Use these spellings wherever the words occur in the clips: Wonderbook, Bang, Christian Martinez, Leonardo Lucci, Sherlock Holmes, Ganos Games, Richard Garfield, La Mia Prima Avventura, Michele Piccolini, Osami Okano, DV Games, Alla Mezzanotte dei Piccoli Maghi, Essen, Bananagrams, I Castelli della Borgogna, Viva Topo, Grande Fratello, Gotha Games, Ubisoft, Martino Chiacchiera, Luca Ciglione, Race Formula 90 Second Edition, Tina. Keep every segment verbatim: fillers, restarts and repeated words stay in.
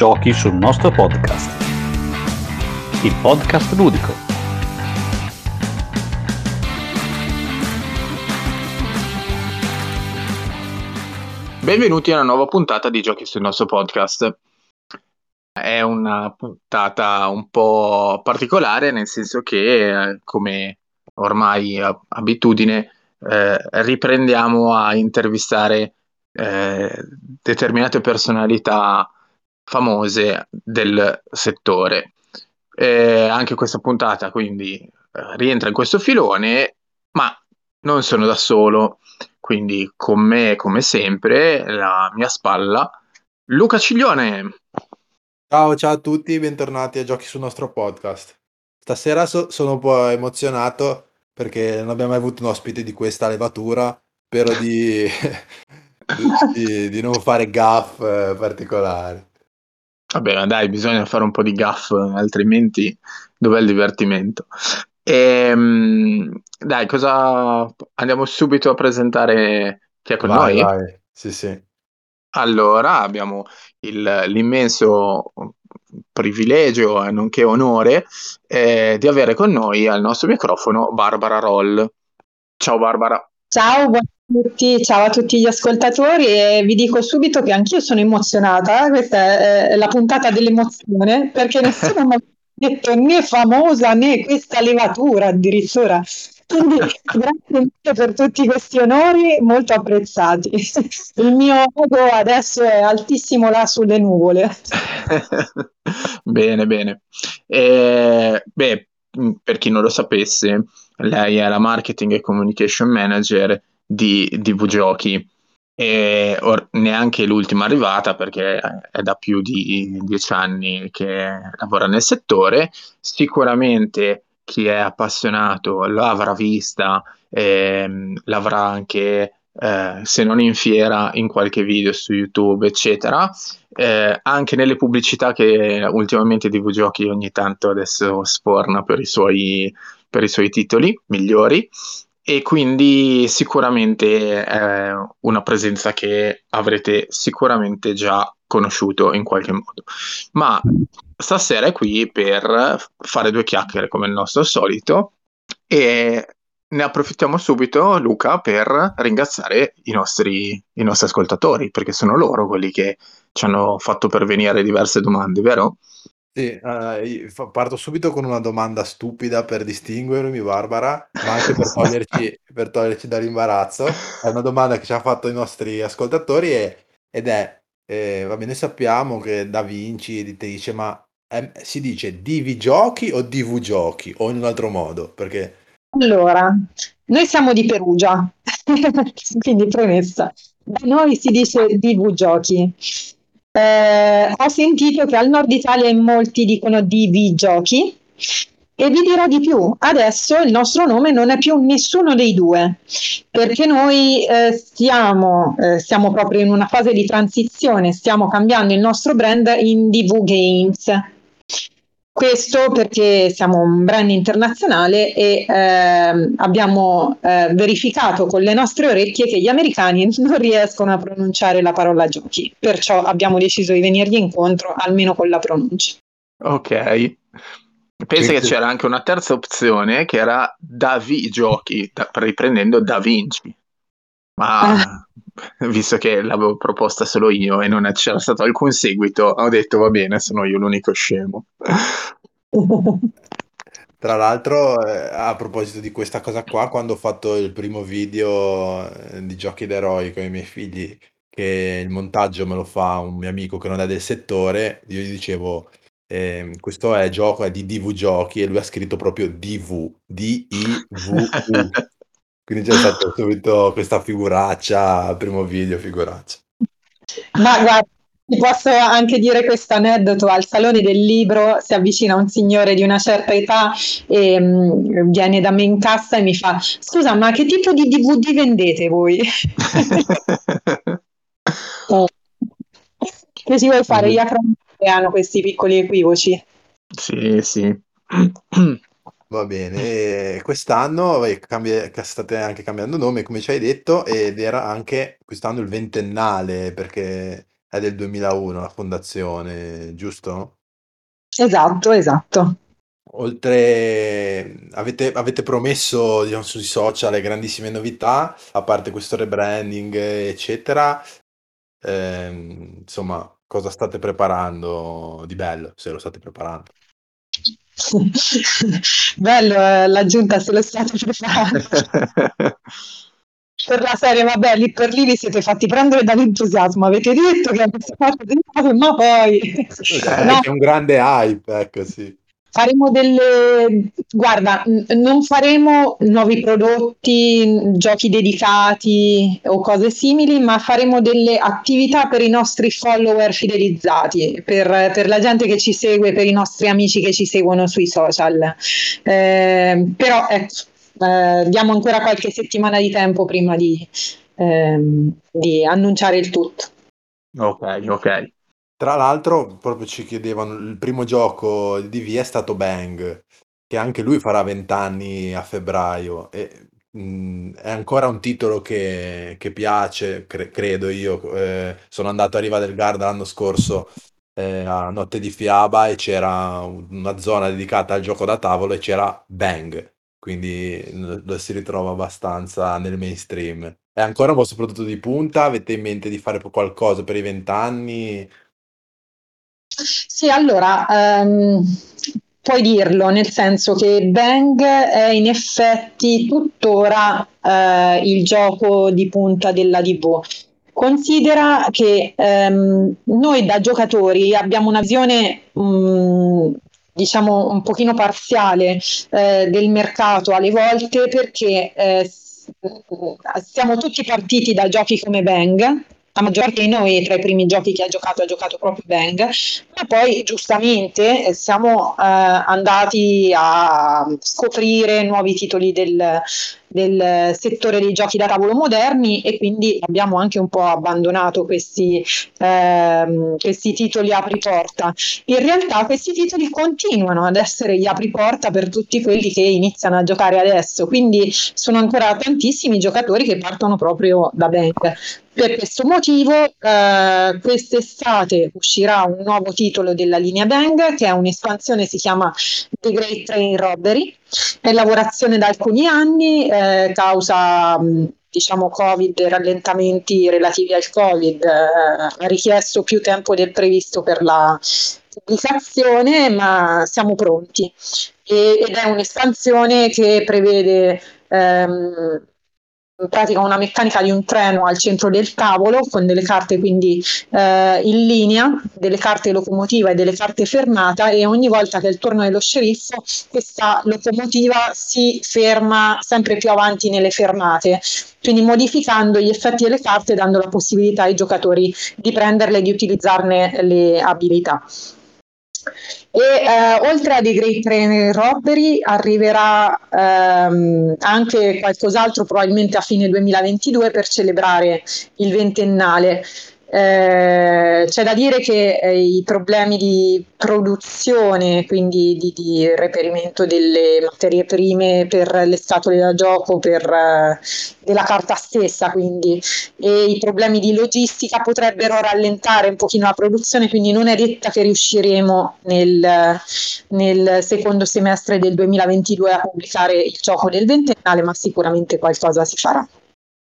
giochi sul nostro podcast, il podcast ludico. Benvenuti a una nuova puntata di Giochi sul nostro podcast. È una puntata un po' particolare, nel senso che, come ormai abitudine, eh, riprendiamo a intervistare eh, determinate personalità famose del settore. Eh, anche questa puntata quindi eh, rientra in questo filone, ma non sono da solo, quindi con me, come sempre, la mia spalla, Luca Ciglione. Ciao, ciao a tutti, bentornati a Giochi sul nostro podcast. Stasera so- sono un po' emozionato perché non abbiamo mai avuto un ospite di questa levatura, spero di, di, di non fare gaff eh, particolari. Vabbè, ma dai, bisogna fare un po' di gaff, altrimenti dov'è il divertimento? Ehm, dai, cosa andiamo subito a presentare chi è con vai, noi? Vai. Sì, sì. Allora, abbiamo il, l'immenso privilegio, nonché onore, eh, di avere con noi al nostro microfono Barbara Roll. Ciao Barbara. Ciao, buongiorno. Tutti, ciao a tutti gli ascoltatori, e vi dico subito che anch'io sono emozionata. Questa è la puntata dell'emozione, perché nessuno mi ha detto né famosa né questa levatura addirittura, quindi grazie mille per tutti questi onori molto apprezzati. Il mio ego adesso è altissimo là sulle nuvole. Bene, bene. Eh, beh, per chi non lo sapesse, lei è la Marketing e Communication Manager di, di Bugiochi, e or, neanche l'ultima arrivata, perché è da più di dieci anni che lavora nel settore. Sicuramente chi è appassionato l'avrà vista, ehm, l'avrà anche eh, se non in fiera in qualche video su YouTube eccetera, eh, anche nelle pubblicità che ultimamente di Bugiochi ogni tanto adesso sforna per i suoi, per i suoi titoli migliori. E quindi sicuramente è eh, una presenza che avrete sicuramente già conosciuto in qualche modo. Ma stasera è qui per fare due chiacchiere, come il nostro solito, e ne approfittiamo subito, Luca, per ringraziare i nostri, i nostri ascoltatori, perché sono loro quelli che ci hanno fatto pervenire diverse domande, vero? Sì, uh, parto subito con una domanda stupida per distinguermi, Barbara, ma anche per toglierci, per toglierci dall'imbarazzo. È una domanda che ci ha fatto i nostri ascoltatori e, ed è, eh, va bene, sappiamo che Da Vinci dice, ma eh, si dice D V Giochi o D V Giochi o in un altro modo? Perché... Allora, noi siamo di Perugia, quindi premessa, da noi si dice D V Giochi. Eh, ho sentito che al nord Italia in molti dicono D V Giochi, e vi dirò di più, adesso il nostro nome non è più nessuno dei due, perché noi eh, stiamo, eh, siamo proprio in una fase di transizione, stiamo cambiando il nostro brand in D V Games. Questo perché siamo un brand internazionale e eh, abbiamo eh, verificato con le nostre orecchie che gli americani non riescono a pronunciare la parola giochi, perciò abbiamo deciso di venirgli incontro almeno con la pronuncia. Ok, pensa che c'era anche una terza opzione che era D V Giochi, da, riprendendo Da Vinci, ma ah. visto che l'avevo proposta solo io e non c'era stato alcun seguito, ho detto va bene, sono io l'unico scemo. Tra l'altro, eh, a proposito di questa cosa qua, quando ho fatto il primo video di giochi d'eroi con i miei figli, che il montaggio me lo fa un mio amico che non è del settore, io gli dicevo eh, questo è gioco è di D V Giochi, e lui ha scritto proprio D V D I V U. Quindi c'è stata subito questa figuraccia, primo video, figuraccia. Ma guarda, ti posso anche dire questo aneddoto. Al Salone del Libro si avvicina un signore di una certa età e mh, viene da me in cassa e mi fa: scusa, ma che tipo di D V D vendete voi? eh. Che ci vuoi fare? Gli acronimi hanno questi piccoli equivoci. Sì, sì. Va bene, quest'anno cambi- state anche cambiando nome, come ci hai detto, ed era anche quest'anno il ventennale, perché è del duemilauno, la fondazione, giusto? Esatto, esatto. Oltre, avete, avete promesso, diciamo, sui social grandissime novità, a parte questo rebranding, eccetera. Ehm, insomma, cosa state preparando di bello, se lo state preparando? Bello, eh, l'aggiunta se lo state preparando. Per la serie, vabbè, lì per lì vi siete fatti prendere dall'entusiasmo, avete detto che avete fatto delle cose, ma poi... Cioè, no. È un grande hype, ecco, sì. Faremo delle... Guarda, non faremo nuovi prodotti, giochi dedicati o cose simili, ma faremo delle attività per i nostri follower fidelizzati, per, per la gente che ci segue, per i nostri amici che ci seguono sui social. Eh, però ecco, eh, diamo ancora qualche settimana di tempo prima di, ehm, di annunciare il tutto. Ok, ok. Tra l'altro, proprio ci chiedevano, il primo gioco di D V è stato Bang, che anche lui farà vent'anni a febbraio, e mh, è ancora un titolo che, che piace, cre- credo io. Eh, sono andato a Riva del Garda l'anno scorso, eh, a Notte di Fiaba, e c'era una zona dedicata al gioco da tavolo e c'era Bang, quindi lo si ritrova abbastanza nel mainstream. È ancora un vostro prodotto di punta? Avete in mente di fare qualcosa per i vent'anni? Sì, allora, um, puoi dirlo, nel senso che Bang è in effetti tuttora uh, il gioco di punta della D V. Considera che um, noi da giocatori abbiamo una visione... Um, diciamo un pochino parziale eh, del mercato alle volte, perché eh, siamo tutti partiti da giochi come Bang. La maggior parte di noi, tra i primi giochi che ha giocato, ha giocato proprio Bang, ma poi giustamente siamo eh, andati a scoprire nuovi titoli del, del settore dei giochi da tavolo moderni, e quindi abbiamo anche un po' abbandonato questi, eh, questi titoli apriporta. In realtà questi titoli continuano ad essere gli apriporta per tutti quelli che iniziano a giocare adesso, quindi sono ancora tantissimi giocatori che partono proprio da Bang. Per questo motivo eh, quest'estate uscirà un nuovo titolo della linea Bang, che è un'espansione, si chiama The Great Train Robbery, è in lavorazione da alcuni anni, eh, causa mh, diciamo Covid, rallentamenti relativi al Covid, eh, ha richiesto più tempo del previsto per la pubblicazione, ma siamo pronti, e, ed è un'espansione che prevede... Ehm, in pratica una meccanica di un treno al centro del tavolo, con delle carte quindi eh, in linea, delle carte locomotiva e delle carte fermata, e ogni volta che è il turno dello sceriffo questa locomotiva si ferma sempre più avanti nelle fermate, quindi modificando gli effetti delle carte, dando la possibilità ai giocatori di prenderle e di utilizzarne le abilità. E eh, oltre a The Great Train Robbery arriverà ehm, anche qualcos'altro, probabilmente a fine duemilaventidue, per celebrare il ventennale. Eh, c'è da dire che eh, i problemi di produzione, quindi di, di reperimento delle materie prime per le scatole da gioco, per, eh, della carta stessa, quindi, e i problemi di logistica potrebbero rallentare un pochino la produzione, quindi non è detta che riusciremo nel, nel secondo semestre del duemilaventidue a pubblicare il gioco del ventennale, ma sicuramente qualcosa si farà.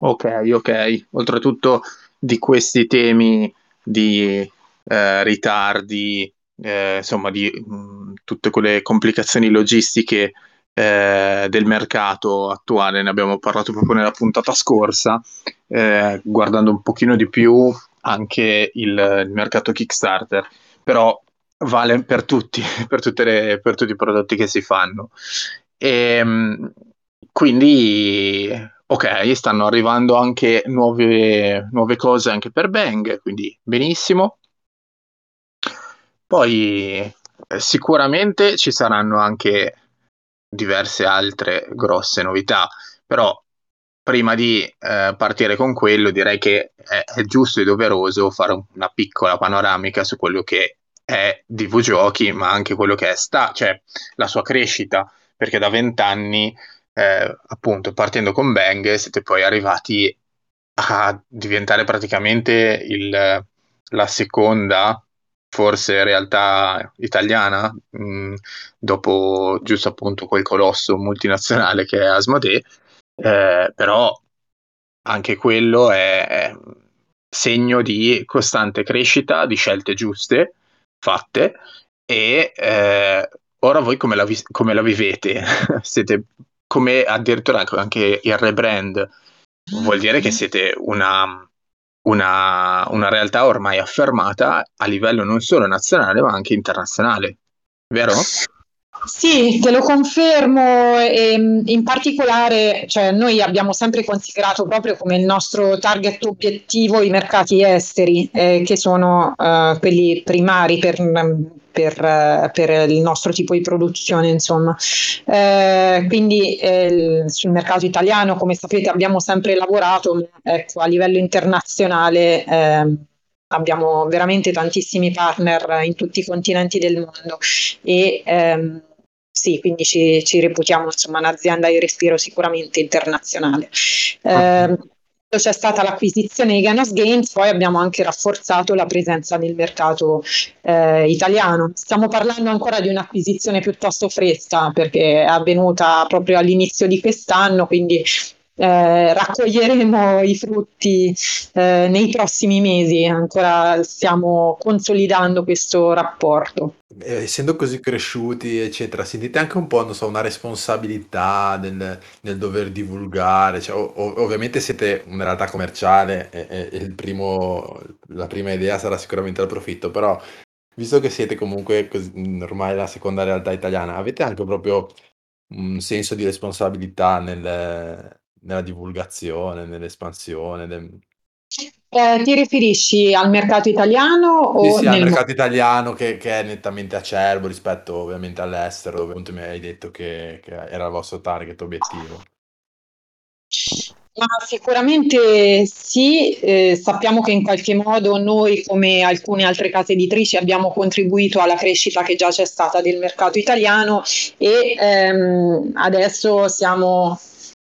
Ok, ok. Oltretutto, di questi temi di eh, ritardi, eh, insomma di mh, tutte quelle complicazioni logistiche eh, del mercato attuale, ne abbiamo parlato proprio nella puntata scorsa, eh, guardando un pochino di più anche il, il mercato Kickstarter, però vale per tutti, per, tutte le, per tutti i prodotti che si fanno. E, quindi... Ok, stanno arrivando anche nuove, nuove cose anche per Bang, quindi benissimo. Poi eh, sicuramente ci saranno anche diverse altre grosse novità, però prima di eh, partire con quello direi che è, è giusto e doveroso fare una piccola panoramica su quello che è D V Giochi, ma anche quello che è sta, cioè la sua crescita, perché da vent'anni... Eh, appunto partendo con Bang siete poi arrivati a diventare praticamente il, la seconda forse realtà italiana, mh, dopo giusto appunto quel colosso multinazionale che è Asmodee, eh, però anche quello è segno di costante crescita, di scelte giuste fatte. E eh, ora voi come la, vi- come la vivete? Siete, come addirittura anche il rebrand vuol dire che siete una... Una, una realtà ormai affermata a livello non solo nazionale ma anche internazionale, vero? Sì, te lo confermo, e in particolare, cioè, noi abbiamo sempre considerato proprio come il nostro target obiettivo i mercati esteri, eh, che sono eh, quelli primari per, per, per il nostro tipo di produzione, insomma. Eh, quindi eh, sul mercato italiano, come sapete, abbiamo sempre lavorato, ecco, a livello internazionale. Eh, Abbiamo veramente tantissimi partner in tutti i continenti del mondo e ehm, sì, quindi ci, ci reputiamo, insomma, un'azienda di respiro sicuramente internazionale. Eh, okay. C'è stata l'acquisizione di Ganos Games, poi abbiamo anche rafforzato la presenza nel mercato eh, italiano. Stiamo parlando ancora di un'acquisizione piuttosto fresca perché è avvenuta proprio all'inizio di quest'anno, quindi... Eh, raccoglieremo i frutti eh, nei prossimi mesi. Ancora stiamo consolidando questo rapporto. Eh, essendo così cresciuti, eccetera, sentite anche un po', non so, una responsabilità nel, nel dover divulgare, cioè, ov- ovviamente siete una realtà commerciale e, e il primo, la prima idea sarà sicuramente il profitto, però visto che siete comunque così, ormai la seconda realtà italiana, avete anche proprio un senso di responsabilità nel nella divulgazione, nell'espansione. Nel... Eh, ti riferisci al mercato italiano? O sì, sì, nel... al mercato italiano che, che è nettamente acerbo rispetto ovviamente all'estero, dove appunto mi hai detto che, che era il vostro target obiettivo. Ma sicuramente sì, eh, sappiamo che in qualche modo noi, come alcune altre case editrici, abbiamo contribuito alla crescita che già c'è stata del mercato italiano e ehm, adesso siamo...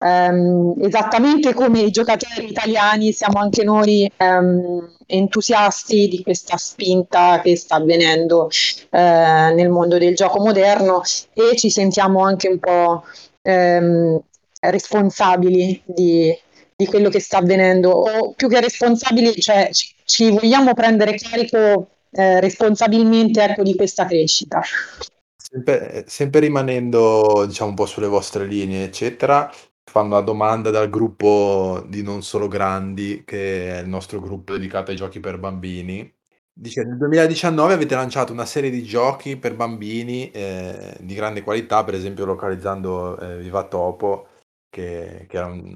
Um, esattamente come i giocatori italiani siamo anche noi um, entusiasti di questa spinta che sta avvenendo uh, nel mondo del gioco moderno e ci sentiamo anche un po' um, responsabili di, di quello che sta avvenendo, o più che responsabili, cioè ci, ci vogliamo prendere carico eh, responsabilmente, ecco, di questa crescita. Sempre, sempre rimanendo, diciamo, un po' sulle vostre linee, eccetera, fanno la domanda dal gruppo di Non Solo Grandi, che è il nostro gruppo dedicato ai giochi per bambini. Dice, nel duemiladiciannove avete lanciato una serie di giochi per bambini eh, di grande qualità, per esempio localizzando eh, Viva Topo, che, che era un,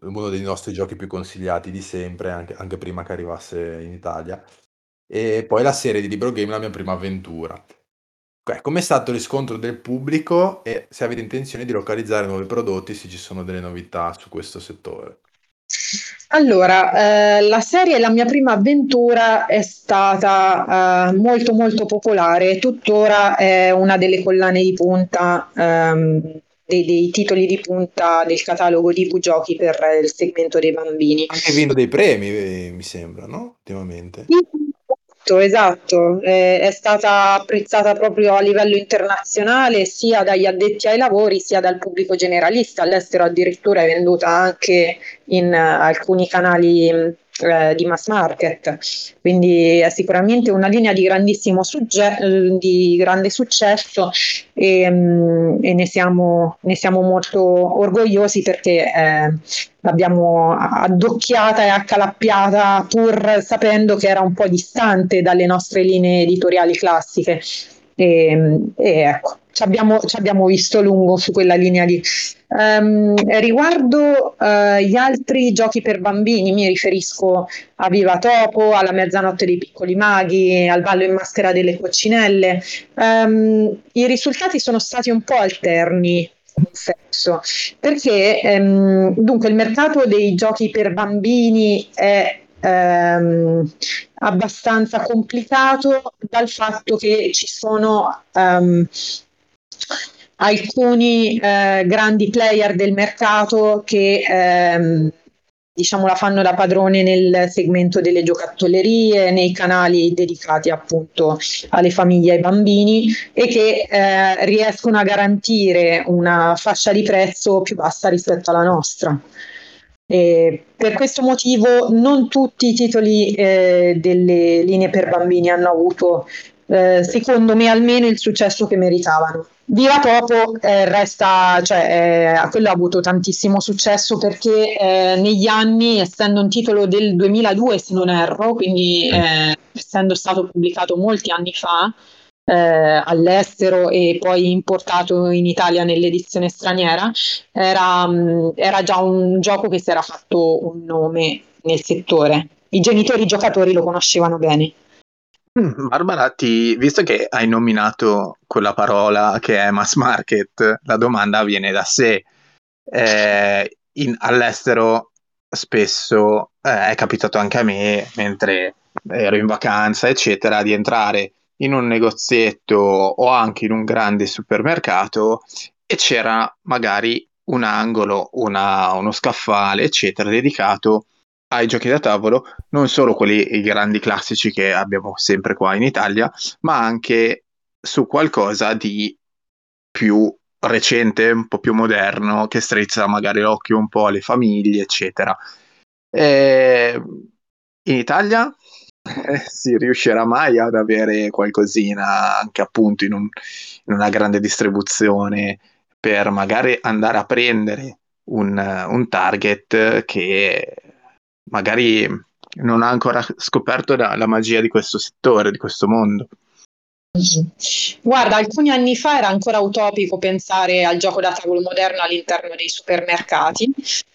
uno dei nostri giochi più consigliati di sempre, anche, anche prima che arrivasse in Italia. E poi la serie di Libro Game, La Mia Prima Avventura. Com'è stato il riscontro del pubblico e se avete intenzione di localizzare nuovi prodotti, se ci sono delle novità su questo settore? Allora, eh, la serie La Mia Prima Avventura è stata eh, molto molto popolare, tuttora è una delle collane di punta, ehm, dei, dei titoli di punta del catalogo di Bugiochi per il segmento dei bambini. Anche vinto dei premi, eh, mi sembra, no? Ultimamente. Sì. Esatto, eh, è stata apprezzata proprio a livello internazionale sia dagli addetti ai lavori sia dal pubblico generalista. All'estero addirittura è venduta anche in uh, alcuni canali uh, di mass market, quindi è sicuramente una linea di grandissimo sugge- di grande successo e, um, e ne siamo, ne siamo molto orgogliosi perché eh, l'abbiamo addocchiata e accalappiata pur sapendo che era un po' distante dalle nostre linee editoriali classiche e, e ecco, ci abbiamo, ci abbiamo visto lungo su quella linea lì. Um, riguardo uh, gli altri giochi per bambini mi riferisco a Viva Topo, alla Mezzanotte dei Piccoli Maghi, al Ballo in Maschera delle Coccinelle. Um, i risultati sono stati un po' alterni, confesso, perché ehm, dunque il mercato dei giochi per bambini è ehm, abbastanza complicato dal fatto che ci sono ehm, alcuni eh, grandi player del mercato che ehm, diciamo la fanno da padrone nel segmento delle giocattollerie, nei canali dedicati appunto alle famiglie e ai bambini, e che eh, riescono a garantire una fascia di prezzo più bassa rispetto alla nostra. E per questo motivo non tutti i titoli eh, delle linee per bambini hanno avuto, eh, secondo me almeno, il successo che meritavano. Viva Topo eh, resta, cioè eh, quello ha avuto tantissimo successo perché eh, negli anni, essendo un titolo del duemiladue se non erro, quindi eh, essendo stato pubblicato molti anni fa eh, all'estero e poi importato in Italia nell'edizione straniera, era, mh, era già un gioco che si era fatto un nome nel settore. I genitori i giocatori lo conoscevano bene. Barbara, ti, visto che hai nominato quella parola che è mass market, la domanda viene da sé. Eh, in, all'estero spesso eh, è capitato anche a me, mentre ero in vacanza, eccetera, di entrare in un negozietto o anche in un grande supermercato e c'era magari un angolo, una, uno scaffale, eccetera, dedicato ai giochi da tavolo, non solo quelli i grandi classici che abbiamo sempre qua in Italia, ma anche su qualcosa di più recente, un po' più moderno, che strizza magari l'occhio un po' alle famiglie, eccetera. E in Italia si riuscirà mai ad avere qualcosina anche appunto in, un, in una grande distribuzione per magari andare a prendere un, un target che magari non ha ancora scoperto la, la magia di questo settore, di questo mondo? Guarda, alcuni anni fa era ancora utopico pensare al gioco da tavolo moderno all'interno dei supermercati,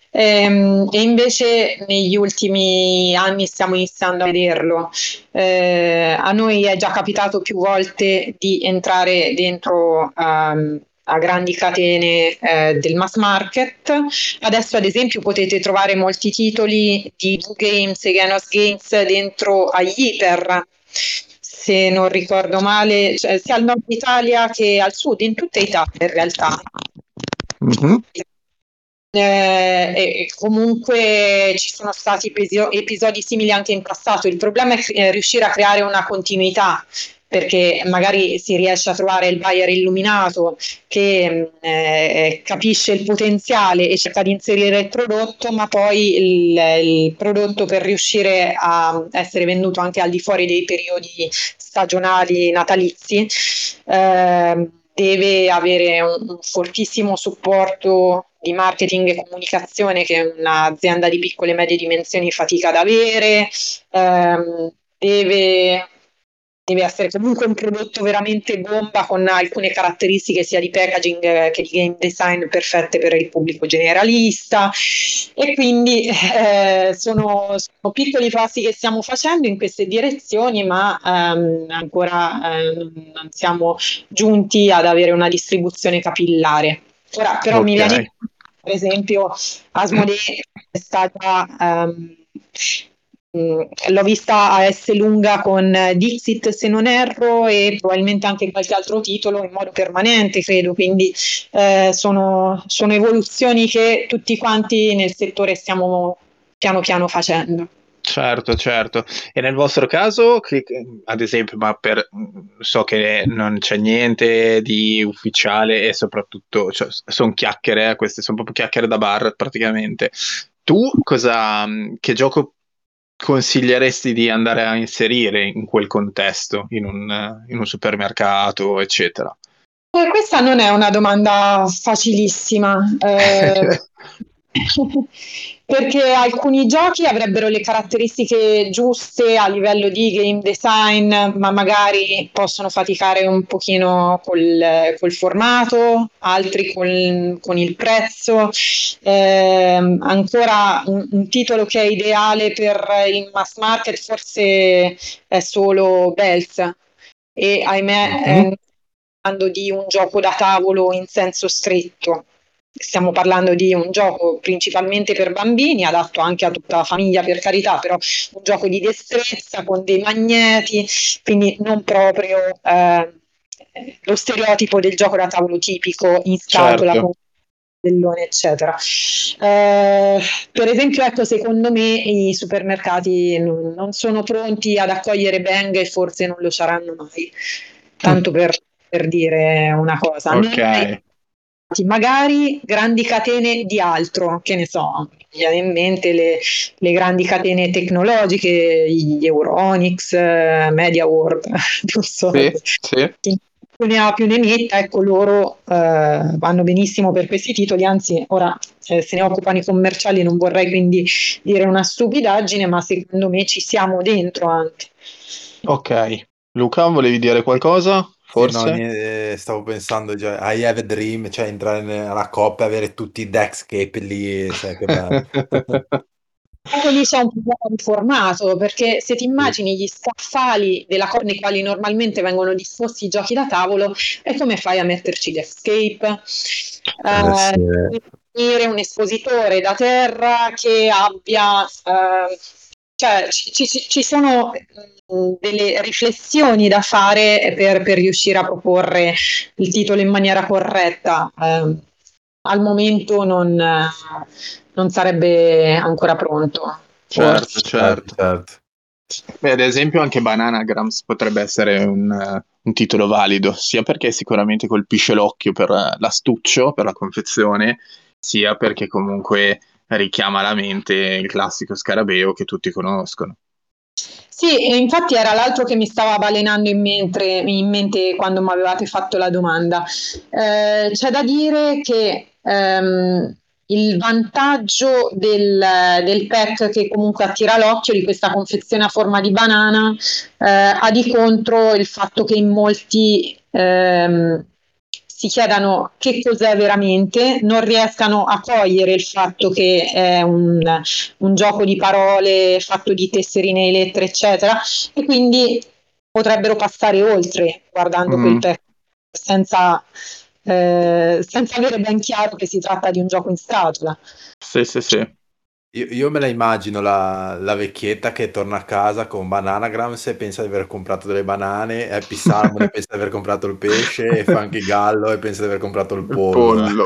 e, e invece negli ultimi anni stiamo iniziando a vederlo. Eh, a noi è già capitato più volte di entrare dentro um, a grandi catene eh, del mass market. Adesso ad esempio potete trovare molti titoli di D V Games e Ganos Games dentro agli iper, se non ricordo male, cioè, sia al nord Italia che al sud, in tutta Italia in realtà. Mm-hmm. Eh, e comunque ci sono stati pesio- episodi simili anche in passato. Il problema è eh, riuscire a creare una continuità, perché magari si riesce a trovare il buyer illuminato che eh, capisce il potenziale e cerca di inserire il prodotto, ma poi il, il prodotto, per riuscire a essere venduto anche al di fuori dei periodi stagionali natalizi, eh, deve avere un, un fortissimo supporto di marketing e comunicazione che un'azienda di piccole e medie dimensioni fatica ad avere, eh, deve... deve essere comunque un prodotto veramente bomba, con alcune caratteristiche sia di packaging che di game design perfette per il pubblico generalista. E quindi eh, sono, sono piccoli passi che stiamo facendo in queste direzioni, ma ehm, ancora eh, non siamo giunti ad avere una distribuzione capillare. Ora però okay. Mi viene, per esempio, Asmodee è stata... Ehm, l'ho vista a S lunga con Dixit se non erro, e probabilmente anche qualche altro titolo in modo permanente, credo. Quindi eh, sono, sono evoluzioni che tutti quanti nel settore stiamo piano piano facendo. Certo, certo. E nel vostro caso, ad esempio, ma per, so che non c'è niente di ufficiale e soprattutto cioè, sono chiacchiere, queste sono proprio chiacchiere da bar praticamente. Tu cosa, che gioco consiglieresti di andare a inserire in quel contesto, in un, in un supermercato, eccetera? Eh, questa non è una domanda facilissima, eh, perché alcuni giochi avrebbero le caratteristiche giuste a livello di game design, ma magari possono faticare un pochino col, col formato, altri col, con il prezzo. Eh, ancora un, un titolo che è ideale per il mass market forse è solo Bells, e ahimè mm-hmm. eh, parlando di un gioco da tavolo in senso stretto. Stiamo parlando di un gioco principalmente per bambini, adatto anche a tutta la famiglia per carità, però un gioco di destrezza con dei magneti, quindi non proprio eh, lo stereotipo del gioco da tavolo tipico in scatola. Certo. eccetera. Eh, per esempio, ecco, secondo me i supermercati non, non sono pronti ad accogliere Bang e forse non lo saranno mai, tanto per, per dire una cosa. Okay. Magari grandi catene di altro, che ne so, mi viene in mente le, le grandi catene tecnologiche, gli Euronics, Media World, giusto? Sì, sì. Ne ha più ne metta, ecco, loro eh, vanno benissimo per questi titoli, anzi ora eh, se ne occupano i commerciali, non vorrei quindi dire una stupidaggine, ma secondo me ci siamo dentro anche. Ok, Luca, volevi dire qualcosa? Forse? Sì, no, eh, stavo pensando già, I have a dream, cioè entrare nella coppa e avere tutti i Deckscape lì, cioè, che bello. Anche lì c'è un problema di formato, perché se ti immagini gli scaffali della co- nei quali normalmente vengono disposti i giochi da tavolo, e come fai a metterci Deckscape? Eh, eh, sì. Un espositore da terra che abbia... Eh, cioè ci, ci, ci sono delle riflessioni da fare per, per riuscire a proporre il titolo in maniera corretta. Eh, al momento non... non sarebbe ancora pronto. Certo, certo, certo. Beh, ad esempio anche Bananagrams potrebbe essere un, uh, un titolo valido, sia perché sicuramente colpisce l'occhio per uh, l'astuccio, per la confezione, sia perché comunque richiama alla mente il classico scarabeo che tutti conoscono. Sì, e infatti era l'altro che mi stava balenando in mente, in mente quando mi avevate fatto la domanda. Eh, c'è da dire che... Um, il vantaggio del, del pack che comunque attira l'occhio di questa confezione a forma di banana eh, ha di contro il fatto che in molti ehm, si chiedano che cos'è veramente, non riescano a cogliere il fatto che è un, un gioco di parole fatto di tesserine e lettere eccetera, e quindi potrebbero passare oltre guardando mm. quel pack senza... Eh, senza avere ben chiaro che si tratta di un gioco in scatola. Sì, sì, sì. Io, io me la immagino la, la vecchietta che torna a casa con Bananagrams e pensa di aver comprato delle banane, Happy Salmon e pensa di aver comprato il pesce, e fa anche Gallo e pensa di aver comprato il pollo. Il pollo.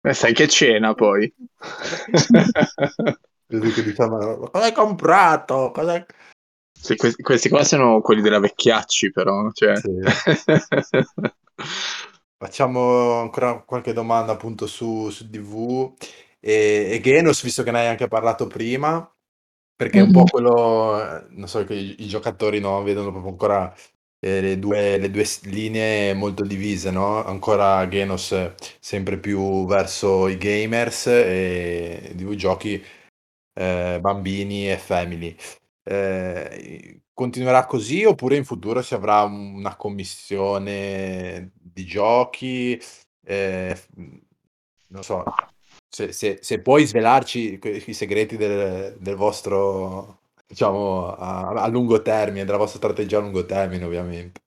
Beh, sai che cena poi? Credo che diciamo, cosa hai comprato? Cosa... Sì, questi, questi qua sono quelli della vecchiacci, però. Cioè... Sì. Facciamo ancora qualche domanda appunto su, su D V e, e Ganos, visto che ne hai anche parlato prima, perché è un po' quello, non so, che i, i giocatori no vedono proprio ancora eh, le, due, le due linee molto divise, no? Ancora Ganos sempre più verso i gamers e D V Giochi eh, bambini e family. Eh, continuerà così oppure in futuro si avrà una commissione di giochi? Eh, non so se, se, se puoi svelarci i segreti del, del vostro, diciamo, a, a lungo termine, della vostra strategia a lungo termine, ovviamente.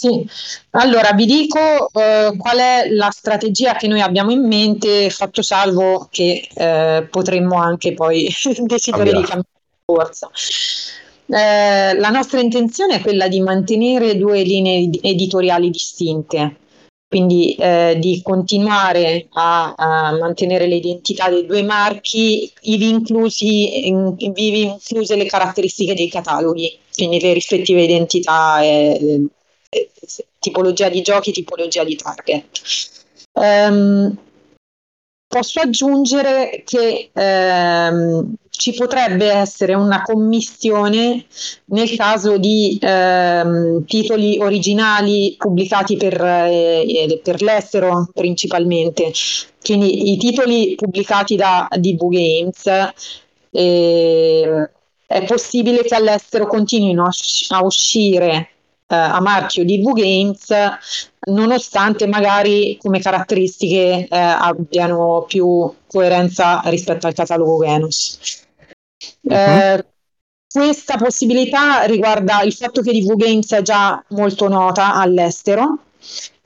Sì, allora vi dico eh, qual è la strategia che noi abbiamo in mente, fatto salvo che eh, potremmo anche poi decidere di cambiare corso. Eh, la nostra intenzione è quella di mantenere due linee editoriali distinte, quindi eh, di continuare a, a mantenere l'identità dei due marchi, ivi inclusi, in, ivi incluse le caratteristiche dei cataloghi, quindi le rispettive identità, eh, eh, tipologia di giochi, tipologia di target. Um, Posso aggiungere che ehm, ci potrebbe essere una commissione nel caso di ehm, titoli originali pubblicati per, eh, per l'estero principalmente, quindi i titoli pubblicati da D V Games eh, è possibile che all'estero continuino a, usci- a uscire a marchio D V Games, nonostante magari come caratteristiche eh, abbiano più coerenza rispetto al catalogo Ganos. Uh-huh. Eh, questa possibilità riguarda il fatto che D V Games è già molto nota all'estero,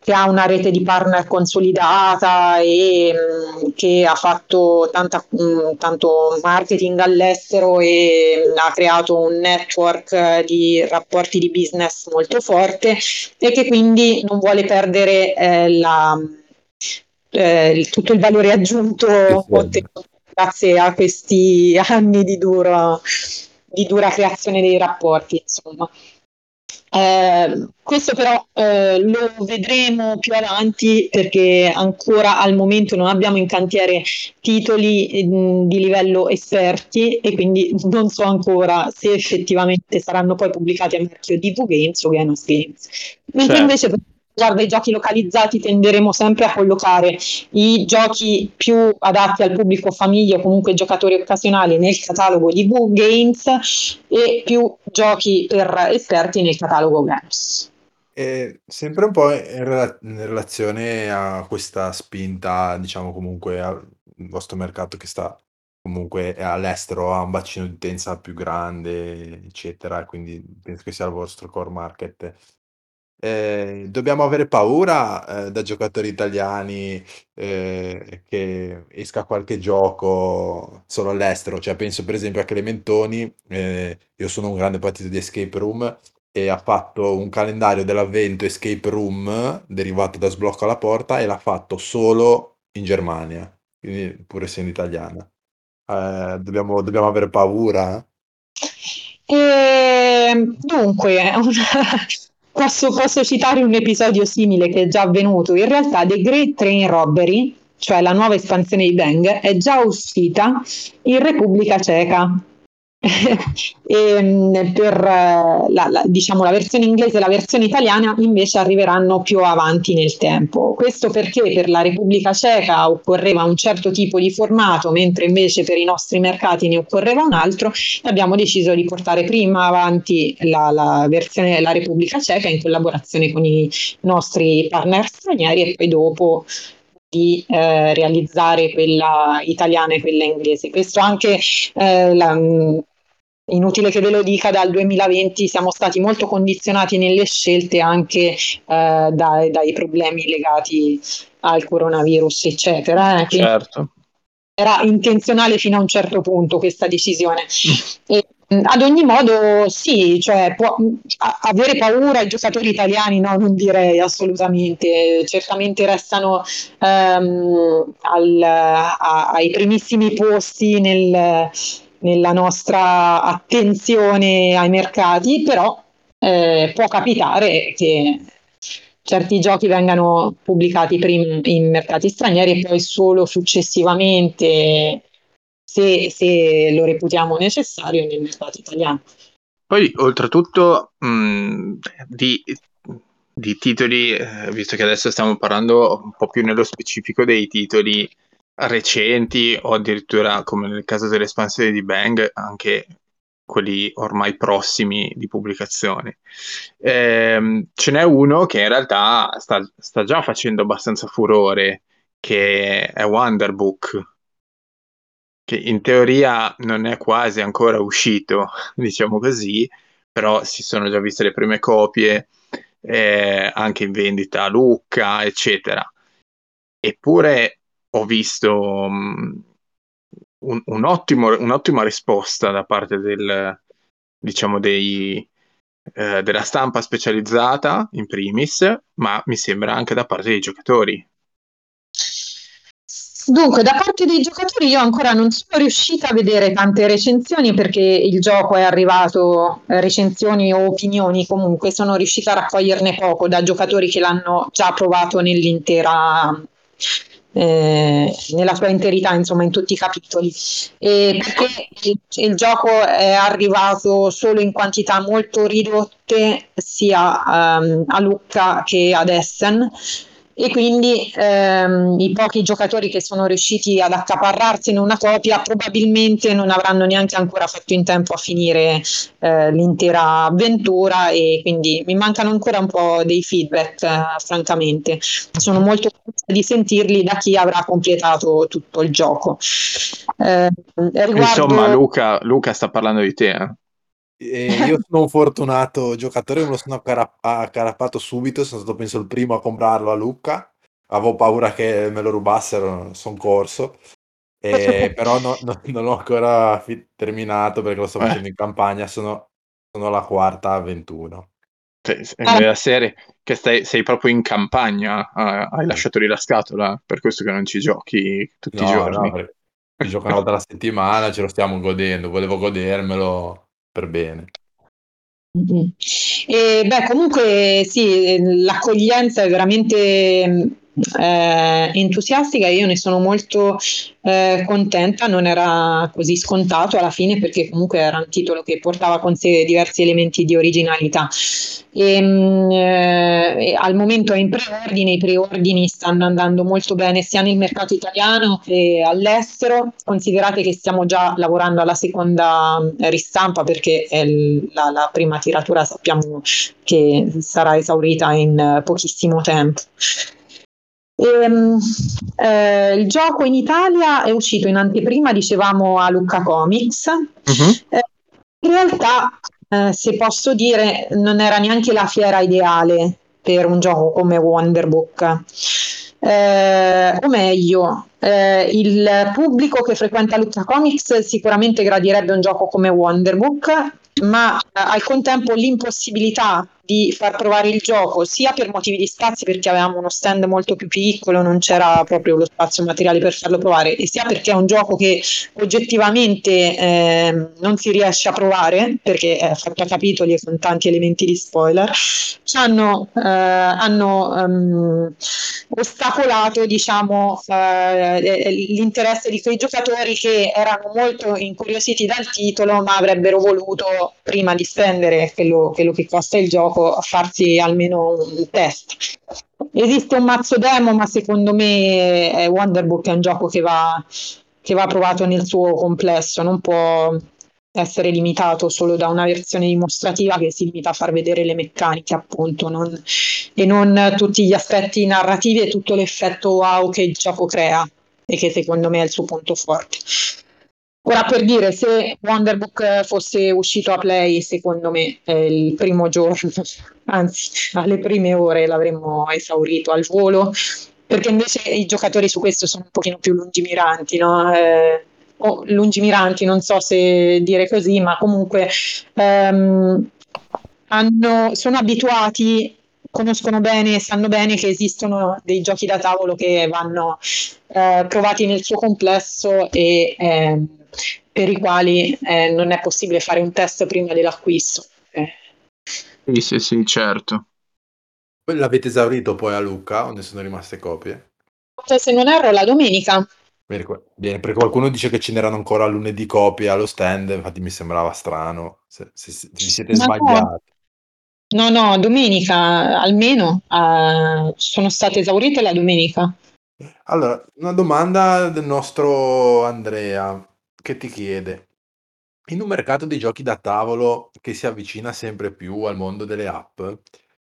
che ha una rete di partner consolidata e mh, che ha fatto tanta, mh, tanto marketing all'estero e mh, ha creato un network di rapporti di business molto forte, e che quindi non vuole perdere eh, la, eh, il, tutto il valore aggiunto ottenuto grazie a questi anni di dura, di dura creazione dei rapporti, insomma. Eh, questo però eh, lo vedremo più avanti, perché ancora al momento non abbiamo in cantiere titoli eh, di livello esperti, e quindi non so ancora se effettivamente saranno poi pubblicati a marchio D V Games o Ganos Games. Mentre certo. invece per quanto riguarda i giochi localizzati tenderemo sempre a collocare i giochi più adatti al pubblico famiglia o comunque giocatori occasionali nel catalogo D V Games, e più giochi per esperti nel catalogo Games. E sempre un po' in, rela- in relazione a questa spinta, diciamo, comunque al vostro mercato che sta comunque all'estero, ha un bacino di utenza più grande, eccetera, quindi penso che sia il vostro core market. Eh, dobbiamo avere paura eh, da giocatori italiani eh, che esca qualche gioco solo all'estero, cioè penso per esempio a Clementoni, eh, io sono un grande patito di Escape Room e ha fatto un calendario dell'avvento Escape Room derivato da Sblocco alla porta e l'ha fatto solo in Germania, quindi pur essendo italiana. Eh, dobbiamo, dobbiamo avere paura? Eh, dunque è una... Posso, posso citare un episodio simile che è già avvenuto. In realtà The Great Train Robbery, cioè la nuova espansione di Bang, è già uscita in Repubblica Ceca. E per la, la, diciamo, la versione inglese e la versione italiana invece arriveranno più avanti nel tempo. Questo perché per la Repubblica Ceca occorreva un certo tipo di formato, mentre invece per i nostri mercati ne occorreva un altro, e abbiamo deciso di portare prima avanti la, la versione della Repubblica Ceca in collaborazione con i nostri partner stranieri, e poi dopo di eh, realizzare quella italiana e quella inglese. Questo anche eh, la, inutile che ve lo dica, dal duemilaventi siamo stati molto condizionati nelle scelte anche eh, dai, dai problemi legati al coronavirus, eccetera. Quindi certo. Era intenzionale fino a un certo punto questa decisione. E, ad ogni modo, sì, cioè può, a, avere paura ai giocatori italiani, no, non direi assolutamente. Certamente restano ehm, al, a, ai primissimi posti nel... nella nostra attenzione ai mercati, però eh, può capitare che certi giochi vengano pubblicati prima in mercati stranieri e poi solo successivamente, se, se lo reputiamo necessario, nel mercato italiano. Poi oltretutto mh, di, di titoli, visto che adesso stiamo parlando un po' più nello specifico dei titoli recenti o addirittura, come nel caso delle espansioni di Bang, anche quelli ormai prossimi di pubblicazione, ehm, ce n'è uno che in realtà sta, sta già facendo abbastanza furore, che è Wonderbook, che in teoria non è quasi ancora uscito, diciamo così, però si sono già viste le prime copie, eh, anche in vendita a Lucca, eccetera. Eppure ho visto um, un, un ottimo, un'ottima risposta da parte del, diciamo, dei, eh, della stampa specializzata in primis, ma mi sembra anche da parte dei giocatori. Dunque, da parte dei giocatori io ancora non sono riuscita a vedere tante recensioni, perché il gioco è arrivato, recensioni o opinioni comunque, sono riuscita a raccoglierne poco da giocatori che l'hanno già provato nell'intera... Eh, nella sua interità, insomma, in tutti i capitoli, eh, perché il, il gioco è arrivato solo in quantità molto ridotte sia um, a Lucca che ad Essen, e quindi ehm, i pochi giocatori che sono riusciti ad accaparrarsi in una copia probabilmente non avranno neanche ancora fatto in tempo a finire eh, l'intera avventura, e quindi mi mancano ancora un po' dei feedback, eh, francamente. Sono molto curiosa di sentirli da chi avrà completato tutto il gioco. Eh, riguardo... Insomma, Luca, Luca sta parlando di te, eh? Eh, io sono un fortunato giocatore, me lo sono cara- accarappato subito, sono stato penso il primo a comprarlo a Lucca, avevo paura che me lo rubassero, sono corso, eh, però no, no, non l'ho ancora fi- terminato perché lo sto facendo in campagna, sono, sono alla quarta a ventuno. nella serie che stai, sei proprio in campagna, hai lasciato lì la scatola, per questo che non ci giochi tutti no, i giorni. No, ci gioco una volta alla settimana, ce lo stiamo godendo, volevo godermelo per bene. Mm-hmm. E beh, comunque sì, l'accoglienza è veramente... Eh, entusiastica, io ne sono molto eh, contenta, non era così scontato alla fine, perché comunque era un titolo che portava con sé diversi elementi di originalità e, eh, al momento è in preordine, i preordini stanno andando molto bene sia nel mercato italiano che all'estero. Considerate che stiamo già lavorando alla seconda ristampa, perché è la, la prima tiratura sappiamo che sarà esaurita in pochissimo tempo. Ehm, eh, il gioco in Italia è uscito in anteprima, dicevamo, a Lucca Comics. Uh-huh. Eh, in realtà, eh, se posso dire, non era neanche la fiera ideale per un gioco come Wonderbook. Eh, o meglio, eh, il pubblico che frequenta Lucca Comics sicuramente gradirebbe un gioco come Wonderbook, ma eh, al contempo l'impossibilità di far provare il gioco, sia per motivi di spazi, perché avevamo uno stand molto più piccolo, non c'era proprio lo spazio materiale per farlo provare, e sia perché è un gioco che oggettivamente eh, non si riesce a provare, perché è fatto a capitoli e con tanti elementi di spoiler, ci hanno, eh, hanno um, ostacolato, diciamo, eh, l'interesse di quei giocatori che erano molto incuriositi dal titolo, ma avrebbero voluto, prima di spendere quello, quello che costa il gioco, a farsi almeno un test. Esiste un mazzo demo, ma secondo me Wonderbook è un gioco che va, che va provato nel suo complesso, non può essere limitato solo da una versione dimostrativa che si limita a far vedere le meccaniche, appunto, non, e non tutti gli aspetti narrativi e tutto l'effetto wow che il gioco crea e che secondo me è il suo punto forte. Ora, per dire, se Wonderbook fosse uscito a Play, secondo me eh, il primo giorno, anzi alle prime ore, l'avremmo esaurito al volo, perché invece i giocatori su questo sono un pochino più lungimiranti, no? Eh, o lungimiranti, non so se dire così, ma comunque ehm, hanno, sono abituati, conoscono bene, sanno bene che esistono dei giochi da tavolo che vanno eh, provati nel suo complesso e eh, per i quali eh, non è possibile fare un test prima dell'acquisto. Eh. Sì, sì, sì, certo. L'avete esaurito poi a Lucca, o ne sono rimaste copie? Cioè, se non erro, la domenica. Bene, perché qualcuno dice che ce n'erano ancora lunedì copie allo stand, infatti mi sembrava strano, se vi se, se siete ma sbagliati. No. No, no, domenica almeno uh, sono state esaurite la domenica. Allora, una domanda del nostro Andrea che ti chiede: in un mercato di giochi da tavolo che si avvicina sempre più al mondo delle app,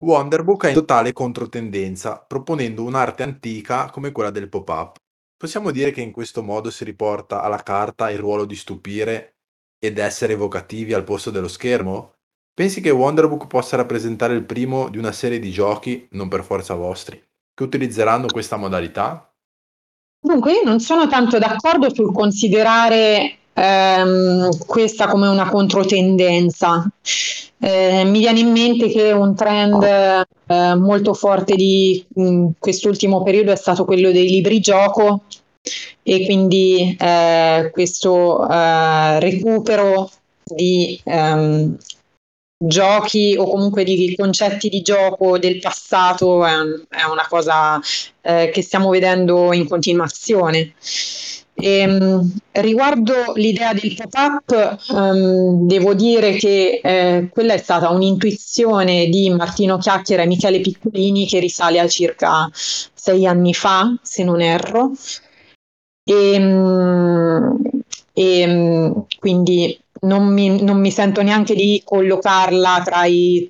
Wonderbook è in totale controtendenza, proponendo un'arte antica come quella del pop-up. Possiamo dire che in questo modo si riporta alla carta il ruolo di stupire ed essere evocativi al posto dello schermo? Pensi che Wonderbook possa rappresentare il primo di una serie di giochi, non per forza vostri, che utilizzeranno questa modalità? Dunque, io non sono tanto d'accordo sul considerare ehm, questa come una controtendenza. Eh, mi viene in mente che un trend eh, molto forte di mh, quest'ultimo periodo è stato quello dei libri gioco, e quindi eh, questo eh, recupero di... Ehm, giochi o comunque di concetti di gioco del passato è, un, è una cosa eh, che stiamo vedendo in continuazione. E, riguardo l'idea del pop-up, ehm, devo dire che eh, quella è stata un'intuizione di Martino Chiacchiera e Michele Piccolini che risale a circa sei anni fa, se non erro, e, e quindi Non mi, non mi sento neanche di collocarla tra i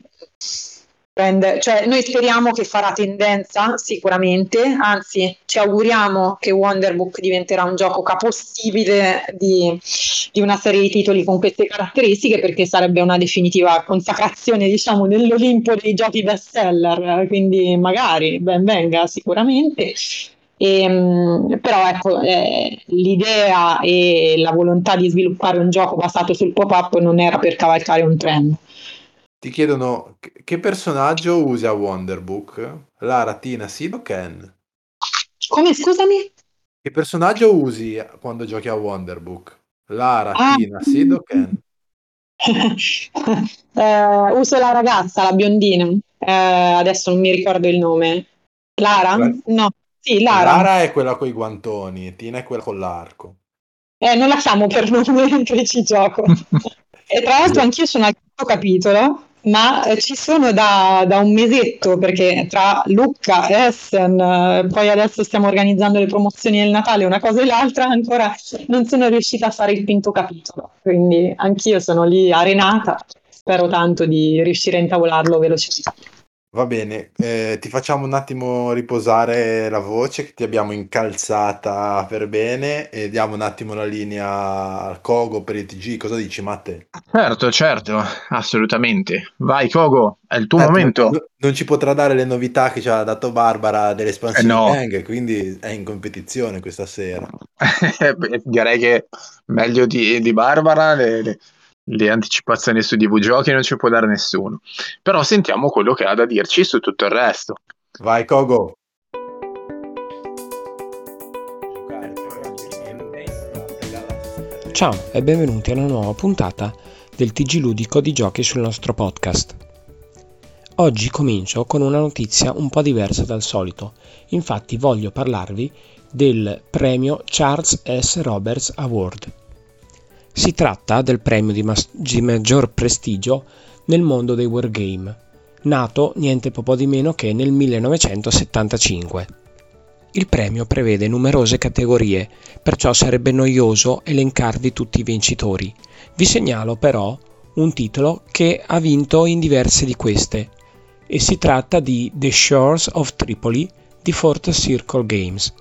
trend, cioè noi speriamo che farà tendenza sicuramente, anzi ci auguriamo che Wonderbook diventerà un gioco capostipite di, di una serie di titoli con queste caratteristiche, perché sarebbe una definitiva consacrazione, diciamo, dell'Olimpo dei giochi best seller, quindi magari ben venga sicuramente. E, però ecco, eh, l'idea e la volontà di sviluppare un gioco basato sul pop-up non era per cavalcare un trend. Ti chiedono che personaggio usa Wonderbook? Lara, Tina, Sid o Ken? Come, scusami? Che personaggio usi quando giochi a Wonderbook? Lara, ah. Tina, Sid o Ken? eh, uso la ragazza, la biondina. Eh, adesso non mi ricordo il nome. Lara? La... No. Sì, Lara. Lara è quella con i guantoni, Tina è quella con l'arco. Eh, non lasciamo per noi mentre ci gioco. E tra l'altro anch'io sono al quinto capitolo, ma ci sono da, da un mesetto, perché tra Lucca, Essen, poi adesso stiamo organizzando le promozioni del Natale, una cosa e l'altra, ancora non sono riuscita a fare il quinto capitolo, quindi anch'io sono lì arenata, spero tanto di riuscire a intavolarlo velocemente. Va bene, eh, ti facciamo un attimo riposare la voce che ti abbiamo incalzata per bene e diamo un attimo la linea al Kogo per il T G, cosa dici Matte? Certo, certo, assolutamente. Vai Kogo, è il tuo eh, momento. Non, non ci potrà dare le novità che ci ha dato Barbara dell'espansione eh no. Bang, quindi è in competizione questa sera. Beh, direi che meglio di, di Barbara le... le... le anticipazioni su D V Giochi non ci può dare nessuno, però sentiamo quello che ha da dirci su tutto il resto. Vai Kogo. Ciao e benvenuti alla nuova puntata del T G Ludico di Giochi sul nostro podcast. Oggi comincio con una notizia un po' diversa dal solito, infatti voglio parlarvi del premio Charles S. Roberts Award. Si tratta del premio di, mas- di maggior prestigio nel mondo dei wargame, nato niente po' di meno che nel millenovecentosettantacinque. Il premio prevede numerose categorie, perciò sarebbe noioso elencarvi tutti i vincitori. Vi segnalo però un titolo che ha vinto in diverse di queste, e si tratta di The Shores of Tripoli di Fourth Circle Games.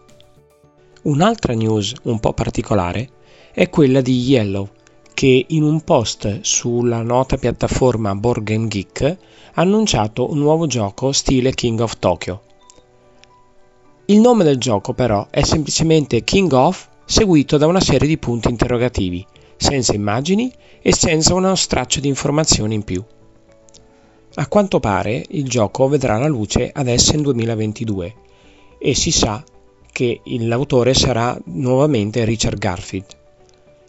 Un'altra news un po' particolare è quella di Yellow, che in un post sulla nota piattaforma Board Game Geek ha annunciato un nuovo gioco stile King of Tokyo. Il nome del gioco però è semplicemente King of seguito da una serie di punti interrogativi, senza immagini e senza uno straccio di informazioni in più. A quanto pare il gioco vedrà la luce ad Essen duemilaventidue e si sa che l'autore sarà nuovamente Richard Garfield.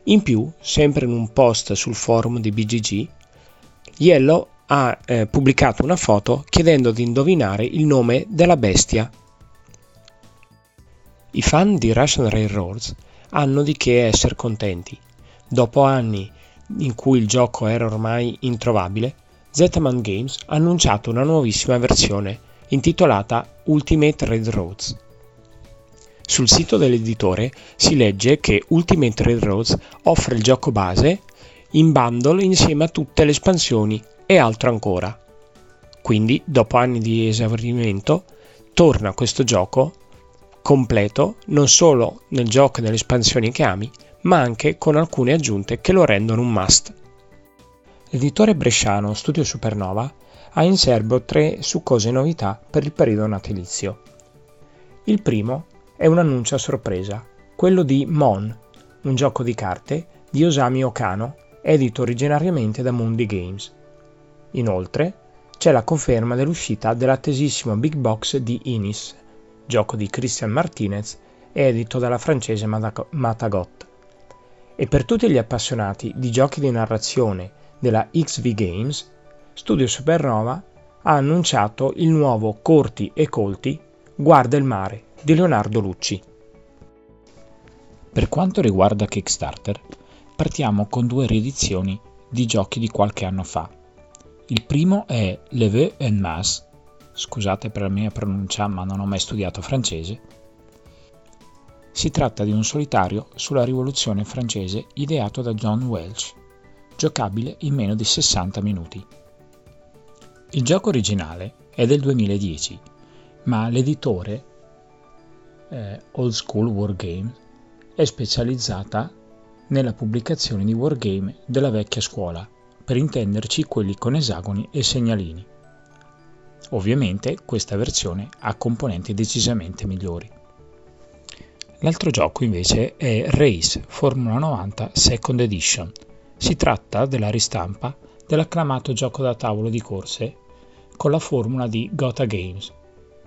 In più, sempre in un post sul forum di B G G, Yellow ha eh, pubblicato una foto chiedendo di indovinare il nome della bestia. I fan di Russian Railroads hanno di che essere contenti. Dopo anni in cui il gioco era ormai introvabile, Z-Man Games ha annunciato una nuovissima versione intitolata Ultimate Railroads. Sul sito dell'editore si legge che Ultimate Railroads offre il gioco base in bundle insieme a tutte le espansioni e altro ancora. Quindi, dopo anni di esaurimento, torna questo gioco completo non solo nel gioco e nelle espansioni che ami, ma anche con alcune aggiunte che lo rendono un must. L'editore bresciano Studio Supernova ha in serbo tre succose novità per il periodo natalizio. Il primo è un annuncio a sorpresa, quello di CMON, un gioco di carte di Osami Okano, edito originariamente da Mondi Games. Inoltre, c'è la conferma dell'uscita dell'attesissimo Big Box di Inis, gioco di Christian Martinez, edito dalla francese Matagot. E per tutti gli appassionati di giochi di narrazione della X V Games, Studio Supernova ha annunciato il nuovo Corti e Colti Guarda il mare di Leonardo Lucci. Per quanto riguarda Kickstarter, partiamo con due riedizioni di giochi di qualche anno fa. Il primo è Le Vœux en Masse, scusate per la mia pronuncia ma non ho mai studiato francese. Si tratta di un solitario sulla rivoluzione francese ideato da John Welch, giocabile in meno di sessanta minuti. Il gioco originale è del duemiladieci, ma l'editore Eh, Old School Wargame è specializzata nella pubblicazione di wargame della vecchia scuola, per intenderci quelli con esagoni e segnalini. Ovviamente questa versione ha componenti decisamente migliori. L'altro gioco invece è Race Formula novanta Second Edition. Si tratta della ristampa dell'acclamato gioco da tavolo di corse con la formula di Gotha Games,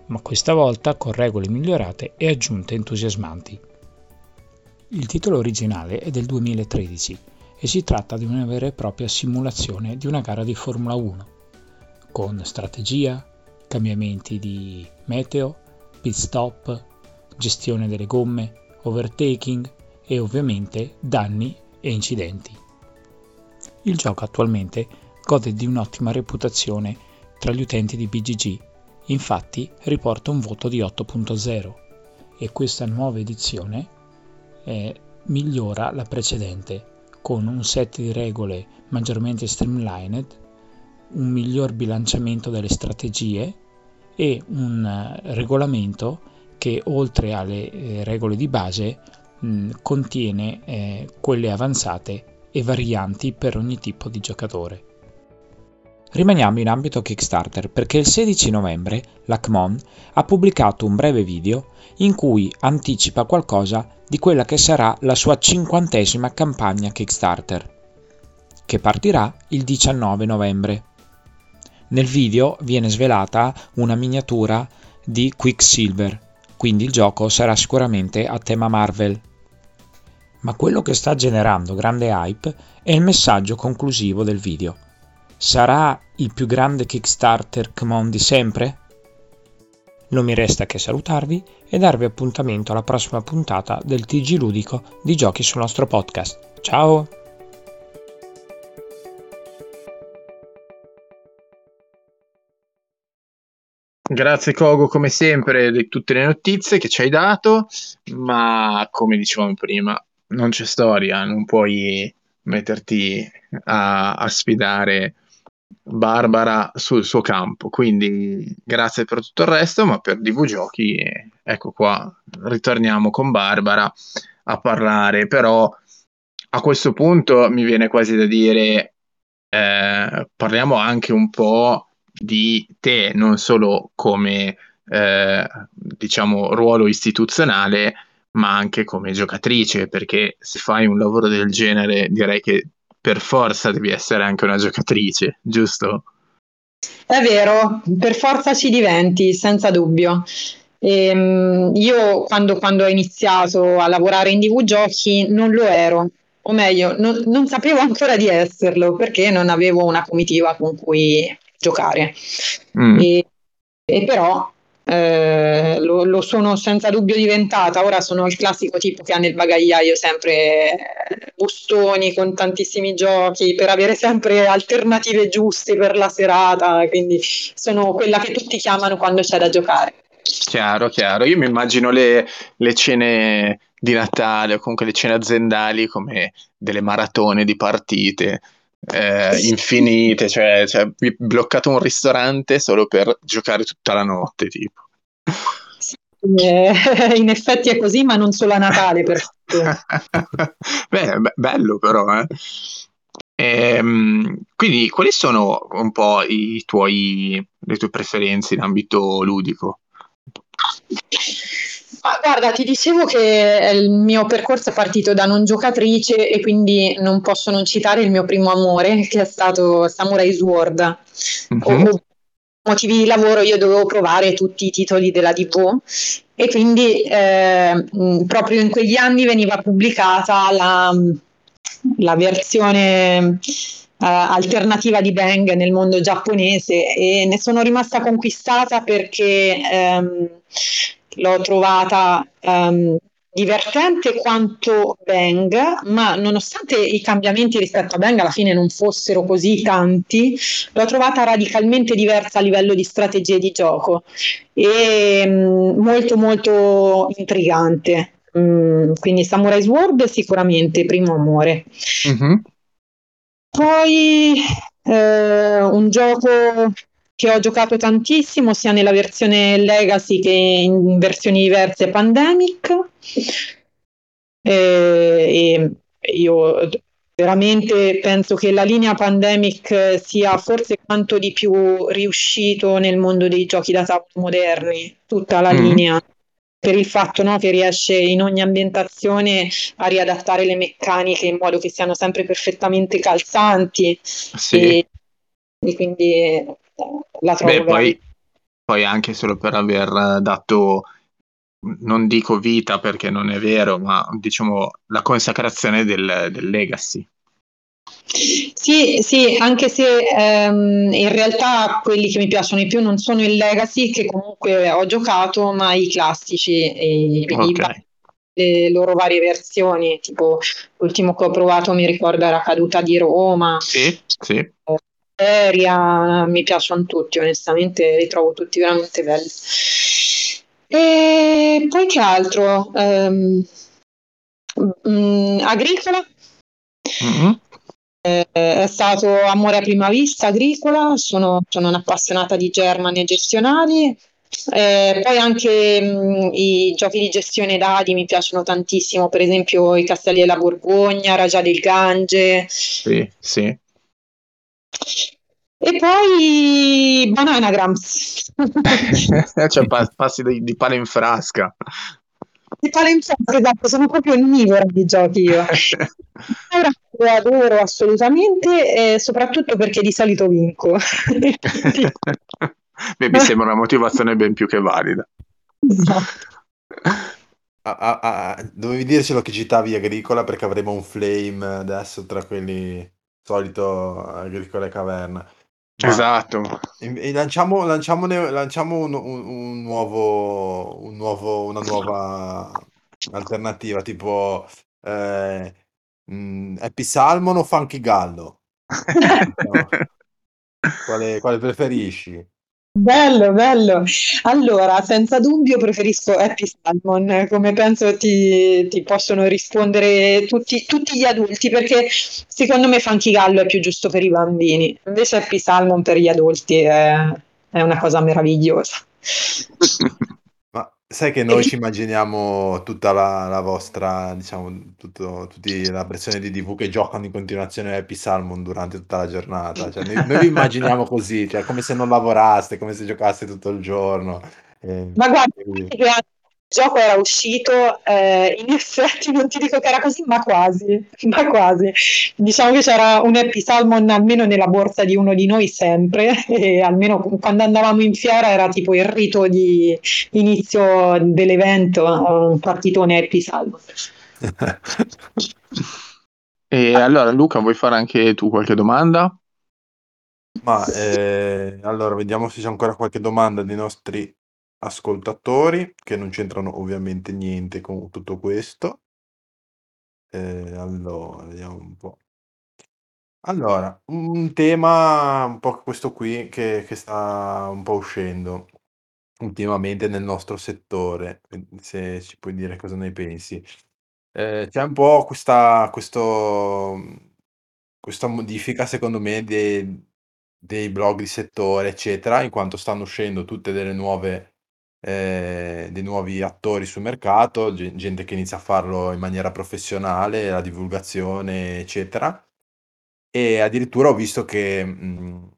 ma questa volta con regole migliorate e aggiunte entusiasmanti. Il titolo originale è del duemilatredici e si tratta di una vera e propria simulazione di una gara di Formula uno, con strategia, cambiamenti di meteo, pit stop, gestione delle gomme, overtaking e ovviamente danni e incidenti. Il gioco attualmente gode di un'ottima reputazione tra gli utenti di B G G, infatti riporta un voto di otto punto zero e questa nuova edizione eh, migliora la precedente con un set di regole maggiormente streamlined, un miglior bilanciamento delle strategie e un regolamento che oltre alle eh, regole di base mh, contiene eh, quelle avanzate e varianti per ogni tipo di giocatore. Rimaniamo in ambito Kickstarter perché il sedici novembre la C M O N ha pubblicato un breve video in cui anticipa qualcosa di quella che sarà la sua cinquantesima campagna Kickstarter, che partirà il diciannove novembre. Nel video viene svelata una miniatura di Quicksilver, quindi il gioco sarà sicuramente a tema Marvel. Ma quello che sta generando grande hype è il messaggio conclusivo del video. Sarà il più grande Kickstarter C M O N di sempre? Non mi resta che salutarvi e darvi appuntamento alla prossima puntata del T G Ludico di Giochi sul nostro podcast. Ciao! Grazie Kogo come sempre di tutte le notizie che ci hai dato, ma come dicevamo prima, non c'è storia, non puoi metterti a, a sfidare Barbara sul suo campo, quindi grazie per tutto il resto, ma per D V Giochi ecco qua, ritorniamo con Barbara a parlare, però a questo punto mi viene quasi da dire eh, parliamo anche un po' di te, non solo come eh, diciamo ruolo istituzionale, ma anche come giocatrice, perché se fai un lavoro del genere direi che per forza devi essere anche una giocatrice, giusto? È vero, per forza ci diventi, senza dubbio. Ehm, io quando, quando ho iniziato a lavorare in D V Giochi non lo ero, o meglio, non, non sapevo ancora di esserlo, perché non avevo una comitiva con cui giocare. Mm. E, e però... Eh, lo, lo sono senza dubbio diventata. Ora sono il classico tipo che ha nel bagagliaio sempre bustoni con tantissimi giochi per avere sempre alternative giuste per la serata, quindi sono quella che tutti chiamano quando c'è da giocare. Chiaro, chiaro. Io mi immagino le, le cene di Natale o comunque le cene aziendali come delle maratone di partite Eh, infinite, cioè, cioè bloccato un ristorante solo per giocare tutta la notte, tipo. Sì, eh, in effetti è così, ma non solo a Natale, per Beh, be- bello però, eh. Ehm, quindi quali sono un po' i tuoi, le tue preferenze in ambito ludico? Ah, guarda, ti dicevo che il mio percorso è partito da non giocatrice e quindi non posso non citare il mio primo amore, che è stato Samurai Sword. Mm-hmm. O, per motivi di lavoro io dovevo provare tutti i titoli della D V e quindi eh, proprio in quegli anni veniva pubblicata la, la versione Uh, alternativa di Bang nel mondo giapponese e ne sono rimasta conquistata perché um, l'ho trovata um, divertente quanto Bang, ma nonostante i cambiamenti rispetto a Bang alla fine non fossero così tanti, l'ho trovata radicalmente diversa a livello di strategie di gioco e um, molto molto intrigante. Mm, quindi Samurai Sword sicuramente primo amore. Mm-hmm. Poi eh, un gioco che ho giocato tantissimo sia nella versione Legacy che in versioni diverse, Pandemic, e, e io veramente penso che la linea Pandemic sia forse quanto di più riuscito nel mondo dei giochi da tavolo moderni, tutta la mm. linea per il fatto, no, che riesce in ogni ambientazione a riadattare le meccaniche in modo che siano sempre perfettamente calzanti. Sì. E, e quindi eh, la trovo. Beh, poi, poi anche solo per aver dato, non dico vita perché non è vero, ma diciamo la consacrazione del, del legacy. Sì, sì, anche se ehm, in realtà quelli che mi piacciono di più non sono il Legacy, che comunque ho giocato, ma i classici, e, okay. i, le loro varie versioni, tipo l'ultimo che ho provato mi ricorda La caduta di Roma, sì, sì. Feria, mi piacciono tutti, onestamente li trovo tutti veramente belli. E poi che altro? Ehm, mh, Agricola? Mm-hmm. Eh, è stato amore a prima vista Agricola, sono, sono un'appassionata di germani e gestionali, eh, poi anche mh, i giochi di gestione dadi mi piacciono tantissimo, per esempio I Castelli della Borgogna, Raja del Gange, sì, sì. E poi Bananagrams cioè pa- passi di, di pane in frasca. Di palenziano, esatto, sono proprio onnivora di giochi io. Lo adoro assolutamente, eh, soprattutto perché di solito vinco. Beh, mi sembra una motivazione ben più che valida. Esatto. Ah, ah, ah, dovevi dircelo che citavi Agricola, perché avremo un flame adesso tra quelli solito Agricola e Caverna. Ma esatto, e lanciamo, lanciamo un, un, un nuovo, un nuovo, una nuova alternativa, tipo eh, mh, Happy Salmon o Funky Gallo? No. Quale, quale preferisci? Bello, bello. Allora, senza dubbio preferisco Happy Salmon, come penso ti, ti possono rispondere tutti, tutti gli adulti, perché secondo me Funky Gallo è più giusto per i bambini, invece Happy Salmon per gli adulti è, è una cosa meravigliosa. Ma sai che noi e... ci immaginiamo tutta la, la vostra, diciamo, tutto, tutti la versione di D V che giocano in continuazione Happy Salmon durante tutta la giornata, cioè, noi, noi vi immaginiamo così, cioè, come se non lavoraste, come se giocaste tutto il giorno. Eh, ma guarda, quindi... il gioco era uscito, eh, in effetti non ti dico che era così, ma quasi, ma quasi. Diciamo che c'era un Happy Salmon almeno nella borsa di uno di noi sempre, e almeno quando andavamo in fiera era tipo il rito di inizio dell'evento, un partitone Happy Salmon. E allora Luca, vuoi fare anche tu qualche domanda? Ma eh, allora vediamo se c'è ancora qualche domanda dei nostri ascoltatori, che non c'entrano ovviamente niente con tutto questo. Eh, allora vediamo un po'. Allora, un tema un po' questo qui che, che sta un po' uscendo ultimamente nel nostro settore, se ci puoi dire cosa ne pensi. Eh, c'è un po' questa, questo, questa modifica secondo me dei, dei blog di settore eccetera, in quanto stanno uscendo tutte delle nuove eh, dei nuovi attori sul mercato, gente che inizia a farlo in maniera professionale, la divulgazione eccetera, e addirittura ho visto che mh,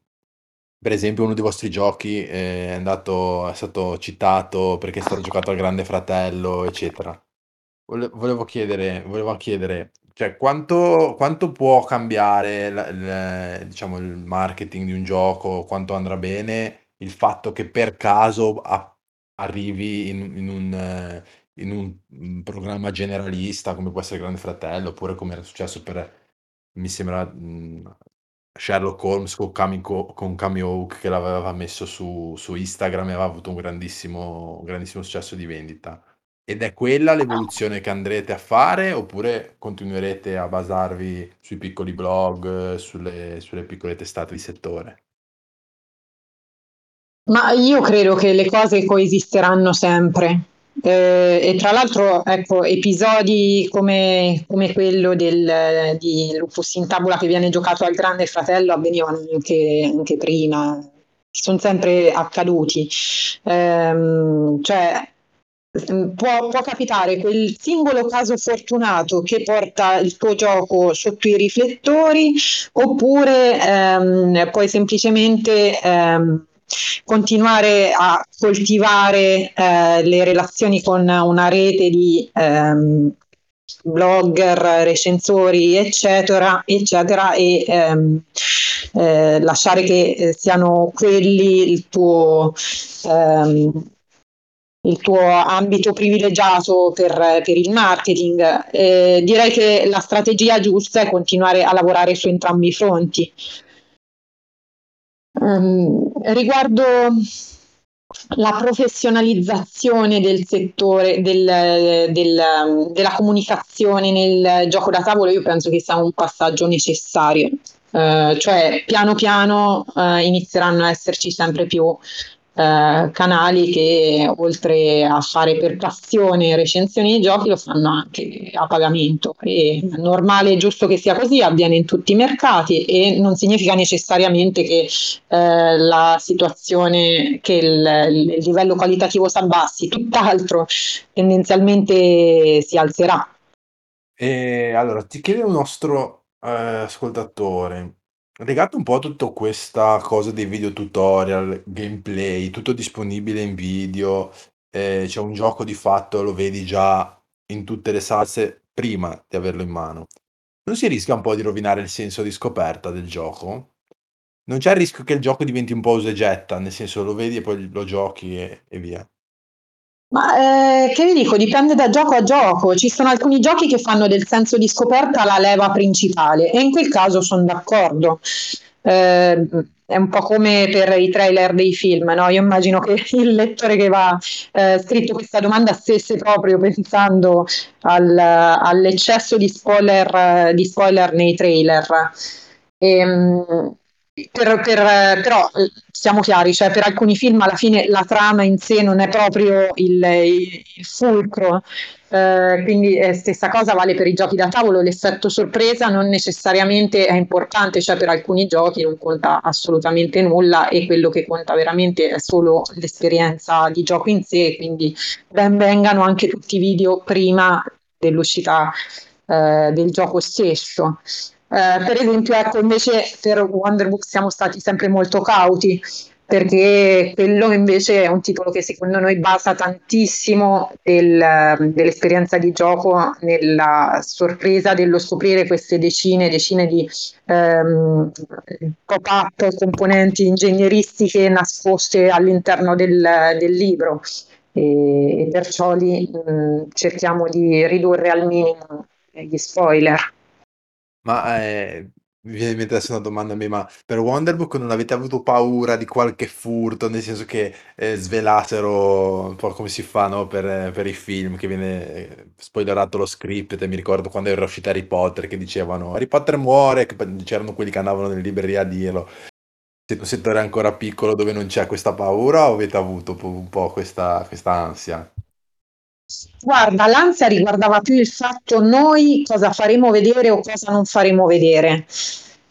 per esempio uno dei vostri giochi è andato, è stato citato perché è stato giocato al Grande Fratello eccetera. Volevo chiedere, volevo chiedere cioè, quanto, quanto può cambiare l, l, diciamo, il marketing di un gioco, quanto andrà bene, il fatto che per caso a, arrivi in, in, un, in un programma generalista come può essere Grande Fratello, oppure come era successo per, mi sembra, mh, Sherlock Holmes con, Camico, con Camioke, che l'aveva messo su, su Instagram e aveva avuto un grandissimo, grandissimo successo di vendita. Ed è quella l'evoluzione che andrete a fare, oppure continuerete a basarvi sui piccoli blog, sulle, sulle piccole testate di settore? Ma io credo che le cose coesisteranno sempre, eh, e tra l'altro ecco, episodi come, come quello del, di Lupus in Tabula che viene giocato al Grande Fratello avvenivano anche, anche prima, sono sempre accaduti, eh, cioè Può, può capitare quel singolo caso fortunato che porta il tuo gioco sotto i riflettori, oppure ehm, puoi semplicemente ehm, continuare a coltivare eh, le relazioni con una rete di ehm, blogger, recensori, eccetera, eccetera, e ehm, eh, lasciare che siano quelli il tuo... Ehm, il tuo ambito privilegiato per, per il marketing. Eh, direi che la strategia giusta è continuare a lavorare su entrambi i fronti. Um, riguardo la professionalizzazione del settore del, del, della comunicazione nel gioco da tavolo, io penso che sia un passaggio necessario, uh, cioè piano piano uh, inizieranno a esserci sempre più Uh, canali che oltre a fare per passione recensioni di giochi lo fanno anche a pagamento. È normale e giusto che sia così, avviene in tutti i mercati e non significa necessariamente che uh, la situazione, che il, il livello qualitativo si abbassi, tutt'altro, tendenzialmente si alzerà. E allora ti chiede un nostro eh, ascoltatore, legato un po' a tutta questa cosa dei video tutorial, gameplay, tutto disponibile in video, eh, c'è un gioco di fatto, lo vedi già in tutte le salse prima di averlo in mano. Non si rischia un po' di rovinare il senso di scoperta del gioco? Non c'è il rischio che il gioco diventi un po' usa e getta, nel senso lo vedi e poi lo giochi e, e via? Ma eh, che vi dico, dipende da gioco a gioco. Ci sono alcuni giochi che fanno del senso di scoperta la leva principale e in quel caso sono d'accordo. Eh, è un po' come per i trailer dei film, no? Io immagino che il lettore che va eh, scritto questa domanda stesse proprio pensando al, all'eccesso di spoiler, di spoiler nei trailer. Ehm... Per, per, però siamo chiari, cioè per alcuni film alla fine la trama in sé non è proprio il, il fulcro, eh, quindi eh, stessa cosa vale per i giochi da tavolo, l'effetto sorpresa non necessariamente è importante, cioè per alcuni giochi non conta assolutamente nulla e quello che conta veramente è solo l'esperienza di gioco in sé, quindi ben vengano anche tutti i video prima dell'uscita eh, del gioco stesso. Uh, per esempio, ecco, invece per Wonderbook siamo stati sempre molto cauti, perché quello invece è un titolo che secondo noi basa tantissimo del, dell'esperienza di gioco nella sorpresa dello scoprire queste decine e decine di ehm, pop-up, componenti ingegneristiche nascoste all'interno del, del libro, e, e perciò lì mh, cerchiamo di ridurre al minimo gli spoiler. Ma eh, mi viene in mente adesso una domanda a me, ma per Wonderbook non avete avuto paura di qualche furto, nel senso che eh, svelassero un po' come si fa, no? per, per i film, che viene spoilerato lo script, e mi ricordo quando era uscito Harry Potter che dicevano Harry Potter muore, che c'erano quelli che andavano nelle librerie a dirlo. Siete un settore ancora piccolo dove non c'è questa paura o avete avuto un po' questa, questa ansia? Guarda, l'ansia riguardava più il fatto noi cosa faremo vedere o cosa non faremo vedere.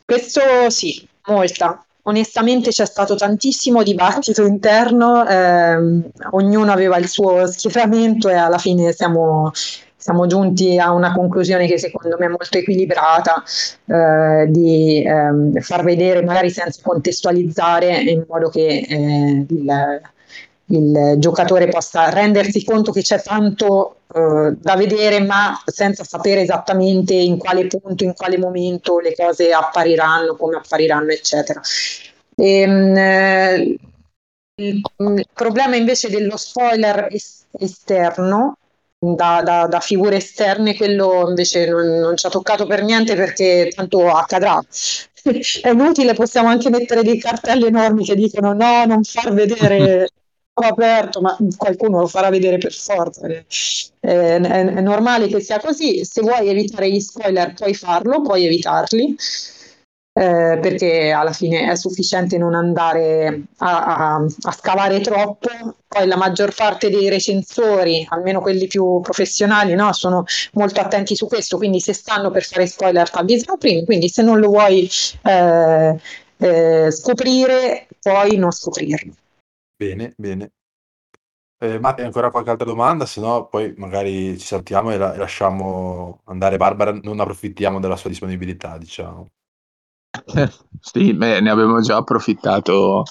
Questo sì, molta. Onestamente c'è stato tantissimo dibattito interno, ehm, ognuno aveva il suo schieramento e alla fine siamo, siamo giunti a una conclusione che secondo me è molto equilibrata, eh, di ehm, far vedere magari senza contestualizzare in modo che eh, il... il giocatore possa rendersi conto che c'è tanto eh, da vedere, ma senza sapere esattamente in quale punto, in quale momento le cose appariranno, come appariranno, eccetera. E, mh, il, il problema invece dello spoiler es- esterno, da, da, da figure esterne, quello invece non, non ci ha toccato per niente, perché tanto accadrà. È inutile, possiamo anche mettere dei cartelli enormi che dicono no, non far vedere... aperto, ma qualcuno lo farà vedere per forza, eh, è, è normale che sia così. Se vuoi evitare gli spoiler puoi farlo, puoi evitarli, eh, perché alla fine è sufficiente non andare a, a, a scavare troppo. Poi la maggior parte dei recensori, almeno quelli più professionali, no, sono molto attenti su questo, quindi se stanno per fare spoiler ti avvisano prima, quindi se non lo vuoi eh, eh, scoprire puoi non scoprirlo. Bene, bene. Eh, ma hai ancora qualche altra domanda? Se no poi magari ci saltiamo e, la, e lasciamo andare Barbara, non approfittiamo della sua disponibilità, diciamo. Sì, beh, ne abbiamo già approfittato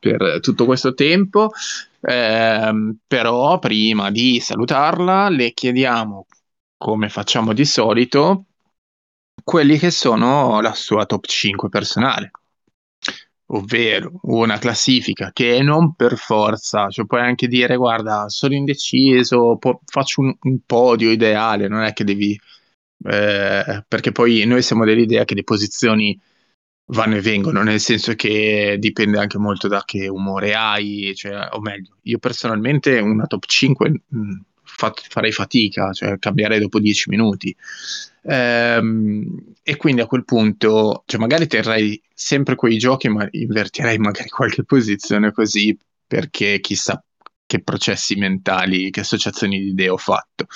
per tutto questo tempo, eh, però prima di salutarla le chiediamo, come facciamo di solito, quelli che sono la sua top cinque personale, ovvero una classifica che non per forza, cioè puoi anche dire guarda sono indeciso, po- faccio un, un podio ideale, non è che devi, eh, perché poi noi siamo dell'idea che le posizioni vanno e vengono, nel senso che dipende anche molto da che umore hai, cioè, o meglio, io personalmente una top cinque mh, fat- farei fatica, cioè cambiare dopo dieci minuti, ehm, e quindi a quel punto, cioè, magari terrai sempre quei giochi ma invertirei magari qualche posizione, così, perché chissà che processi mentali, che associazioni di idee ho fatto.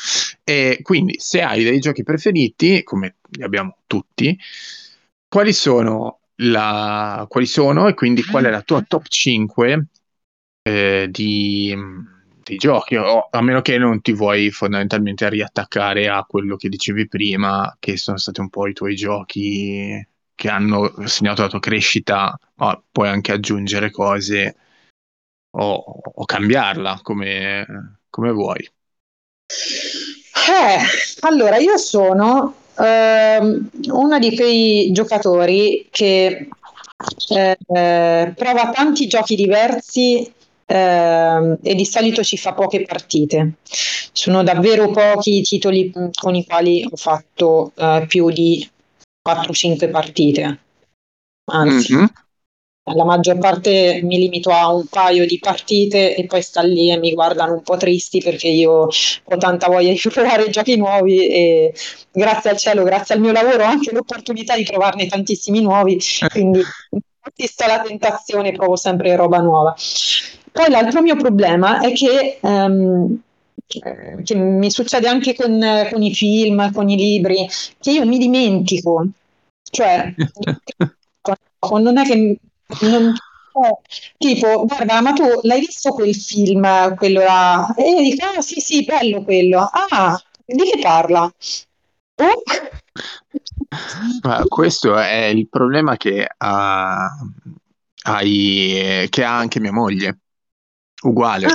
E quindi se hai dei giochi preferiti, come li abbiamo tutti, quali sono la, quali sono e quindi qual è la tua top cinque eh, di, di giochi, oh, a meno che non ti vuoi fondamentalmente riattaccare a quello che dicevi prima, che sono stati un po' i tuoi giochi che hanno segnato la tua crescita, ma puoi anche aggiungere cose o, o cambiarla come, come vuoi. Eh, allora io sono Uh, uno di quei giocatori che eh, eh, prova tanti giochi diversi eh, e di solito ci fa poche partite. Sono davvero pochi i titoli con i quali ho fatto eh, più di quattro cinque partite, anzi mm-hmm. la maggior parte mi limito a un paio di partite e poi sta lì e mi guardano un po' tristi perché io ho tanta voglia di provare giochi nuovi e grazie al cielo, grazie al mio lavoro ho anche l'opportunità di trovarne tantissimi nuovi, quindi resisto alla tentazione, provo sempre roba nuova. Poi l'altro mio problema è che, um, che mi succede anche con, con i film, con i libri, che io mi dimentico, cioè non è che Non, eh, tipo guarda ma tu l'hai visto quel film, quello là, e io dico ah sì sì bello quello, ah di che parla? Oh. Ma questo è il problema che ha, hai, che ha anche mia moglie, uguale, ah.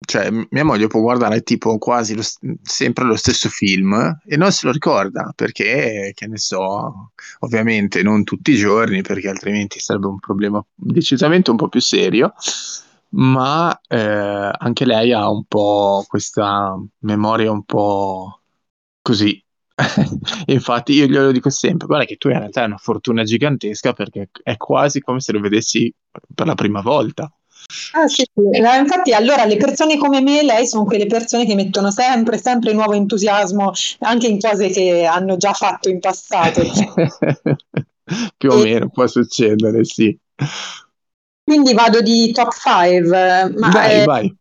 Cioè mia moglie può guardare tipo quasi lo, sempre lo stesso film e non se lo ricorda, perché che ne so, ovviamente non tutti i giorni perché altrimenti sarebbe un problema decisamente un po' più serio, ma eh, anche lei ha un po' questa memoria un po' così. Infatti io glielo dico sempre, guarda che tu in realtà hai una fortuna gigantesca perché è quasi come se lo vedessi per la prima volta. Ah, sì, sì. Infatti allora le persone come me, lei, sono quelle persone che mettono sempre sempre nuovo entusiasmo anche in cose che hanno già fatto in passato. Più o e... meno può succedere, sì. Quindi vado di top cinque, ma vai, eh, vai.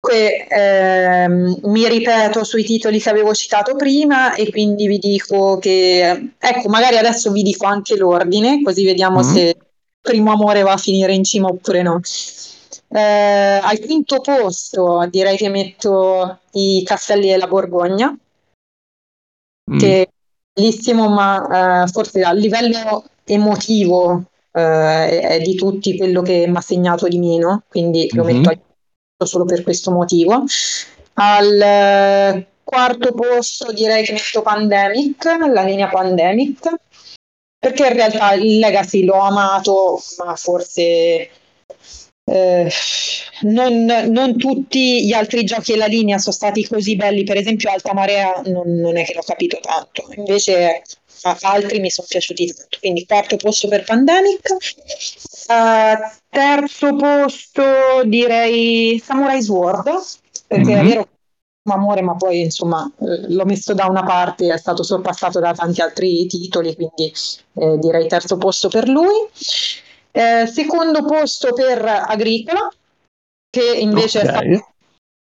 Comunque, eh, mi ripeto sui titoli che avevo citato prima e quindi vi dico che, ecco, magari adesso vi dico anche l'ordine, così vediamo mm-hmm. se primo amore va a finire in cima oppure no. Eh, al quinto posto direi che metto I Castelli della Borgogna, mm. che è bellissimo, ma eh, forse a livello emotivo eh, è di tutti quello che mi ha segnato di meno, quindi mm-hmm. lo metto al posto solo per questo motivo. Al eh, quarto posto direi che metto Pandemic, la linea Pandemic, perché in realtà il Legacy l'ho amato, ma forse... Eh, non, non tutti gli altri giochi della linea sono stati così belli, per esempio Alta Marea non, non è che l'ho capito tanto, invece a, altri mi sono piaciuti tanto, quindi quarto posto per Pandemic. Uh, terzo posto direi Samurai Sword, perché mm-hmm. è vero un amore, ma poi insomma l'ho messo da una parte, è stato sorpassato da tanti altri titoli, quindi eh, direi terzo posto per lui. Eh, secondo posto per Agricola, che invece okay. è stata una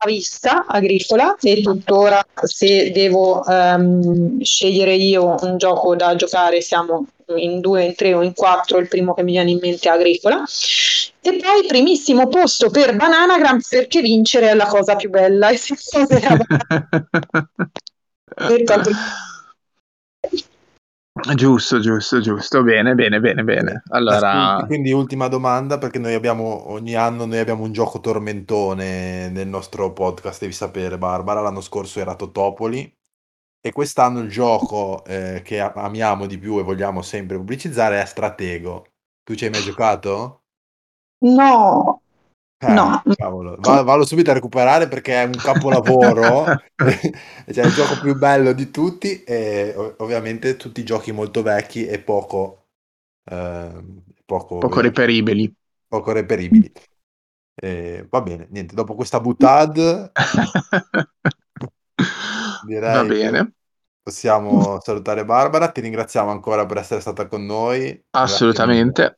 vista Agricola, e tuttora se devo um, scegliere io un gioco da giocare siamo in due, in tre o in quattro, il primo che mi viene in mente è Agricola. E poi primissimo posto per Bananagrams, perché vincere è la cosa più bella. E Giusto, giusto, giusto. Bene, bene, bene, bene. Allora... Ascolti, quindi ultima domanda, perché noi abbiamo ogni anno noi abbiamo un gioco tormentone nel nostro podcast, devi sapere, Barbara. L'anno scorso era Totopoli e quest'anno il gioco eh, che amiamo di più e vogliamo sempre pubblicizzare è Stratego. Tu ci hai mai giocato? No. Eh, no, cavolo. Va, vado subito a recuperare perché è un capolavoro. Cioè, il gioco più bello di tutti, e ovviamente tutti i giochi molto vecchi e poco eh, poco, poco reperibili poco reperibili eh, va bene, niente, dopo questa buttad direi va bene, possiamo salutare Barbara. Ti ringraziamo ancora per essere stata con noi. Assolutamente. Grazie.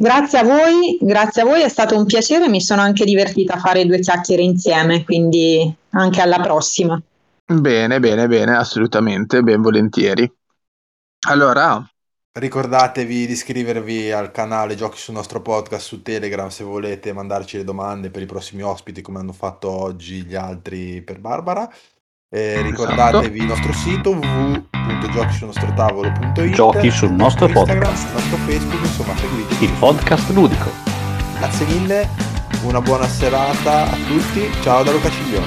Grazie a voi, grazie a voi, è stato un piacere, mi sono anche divertita a fare due chiacchiere insieme, quindi anche alla prossima. Bene, bene, bene, assolutamente, ben volentieri. Allora, ricordatevi di iscrivervi al canale Giochi sul nostro podcast su Telegram se volete mandarci le domande per i prossimi ospiti, come hanno fatto oggi gli altri per Barbara. Eh, ricordatevi il nostro sito w w w punto giochi sul nostro tavolo punto i t, Giochi sul nostro Instagram, podcast, il nostro Facebook, insomma seguiteci, il podcast ludico. Grazie mille, una buona serata a tutti, ciao da Luca Ciglione.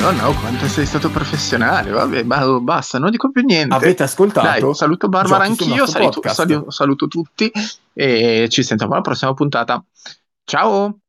No, no, quanto sei stato professionale, vabbè, basta, non dico più niente. Avete ascoltato? Dai, saluto Barbara anch'io, saluto, saluto tutti e ci sentiamo alla prossima puntata. Ciao.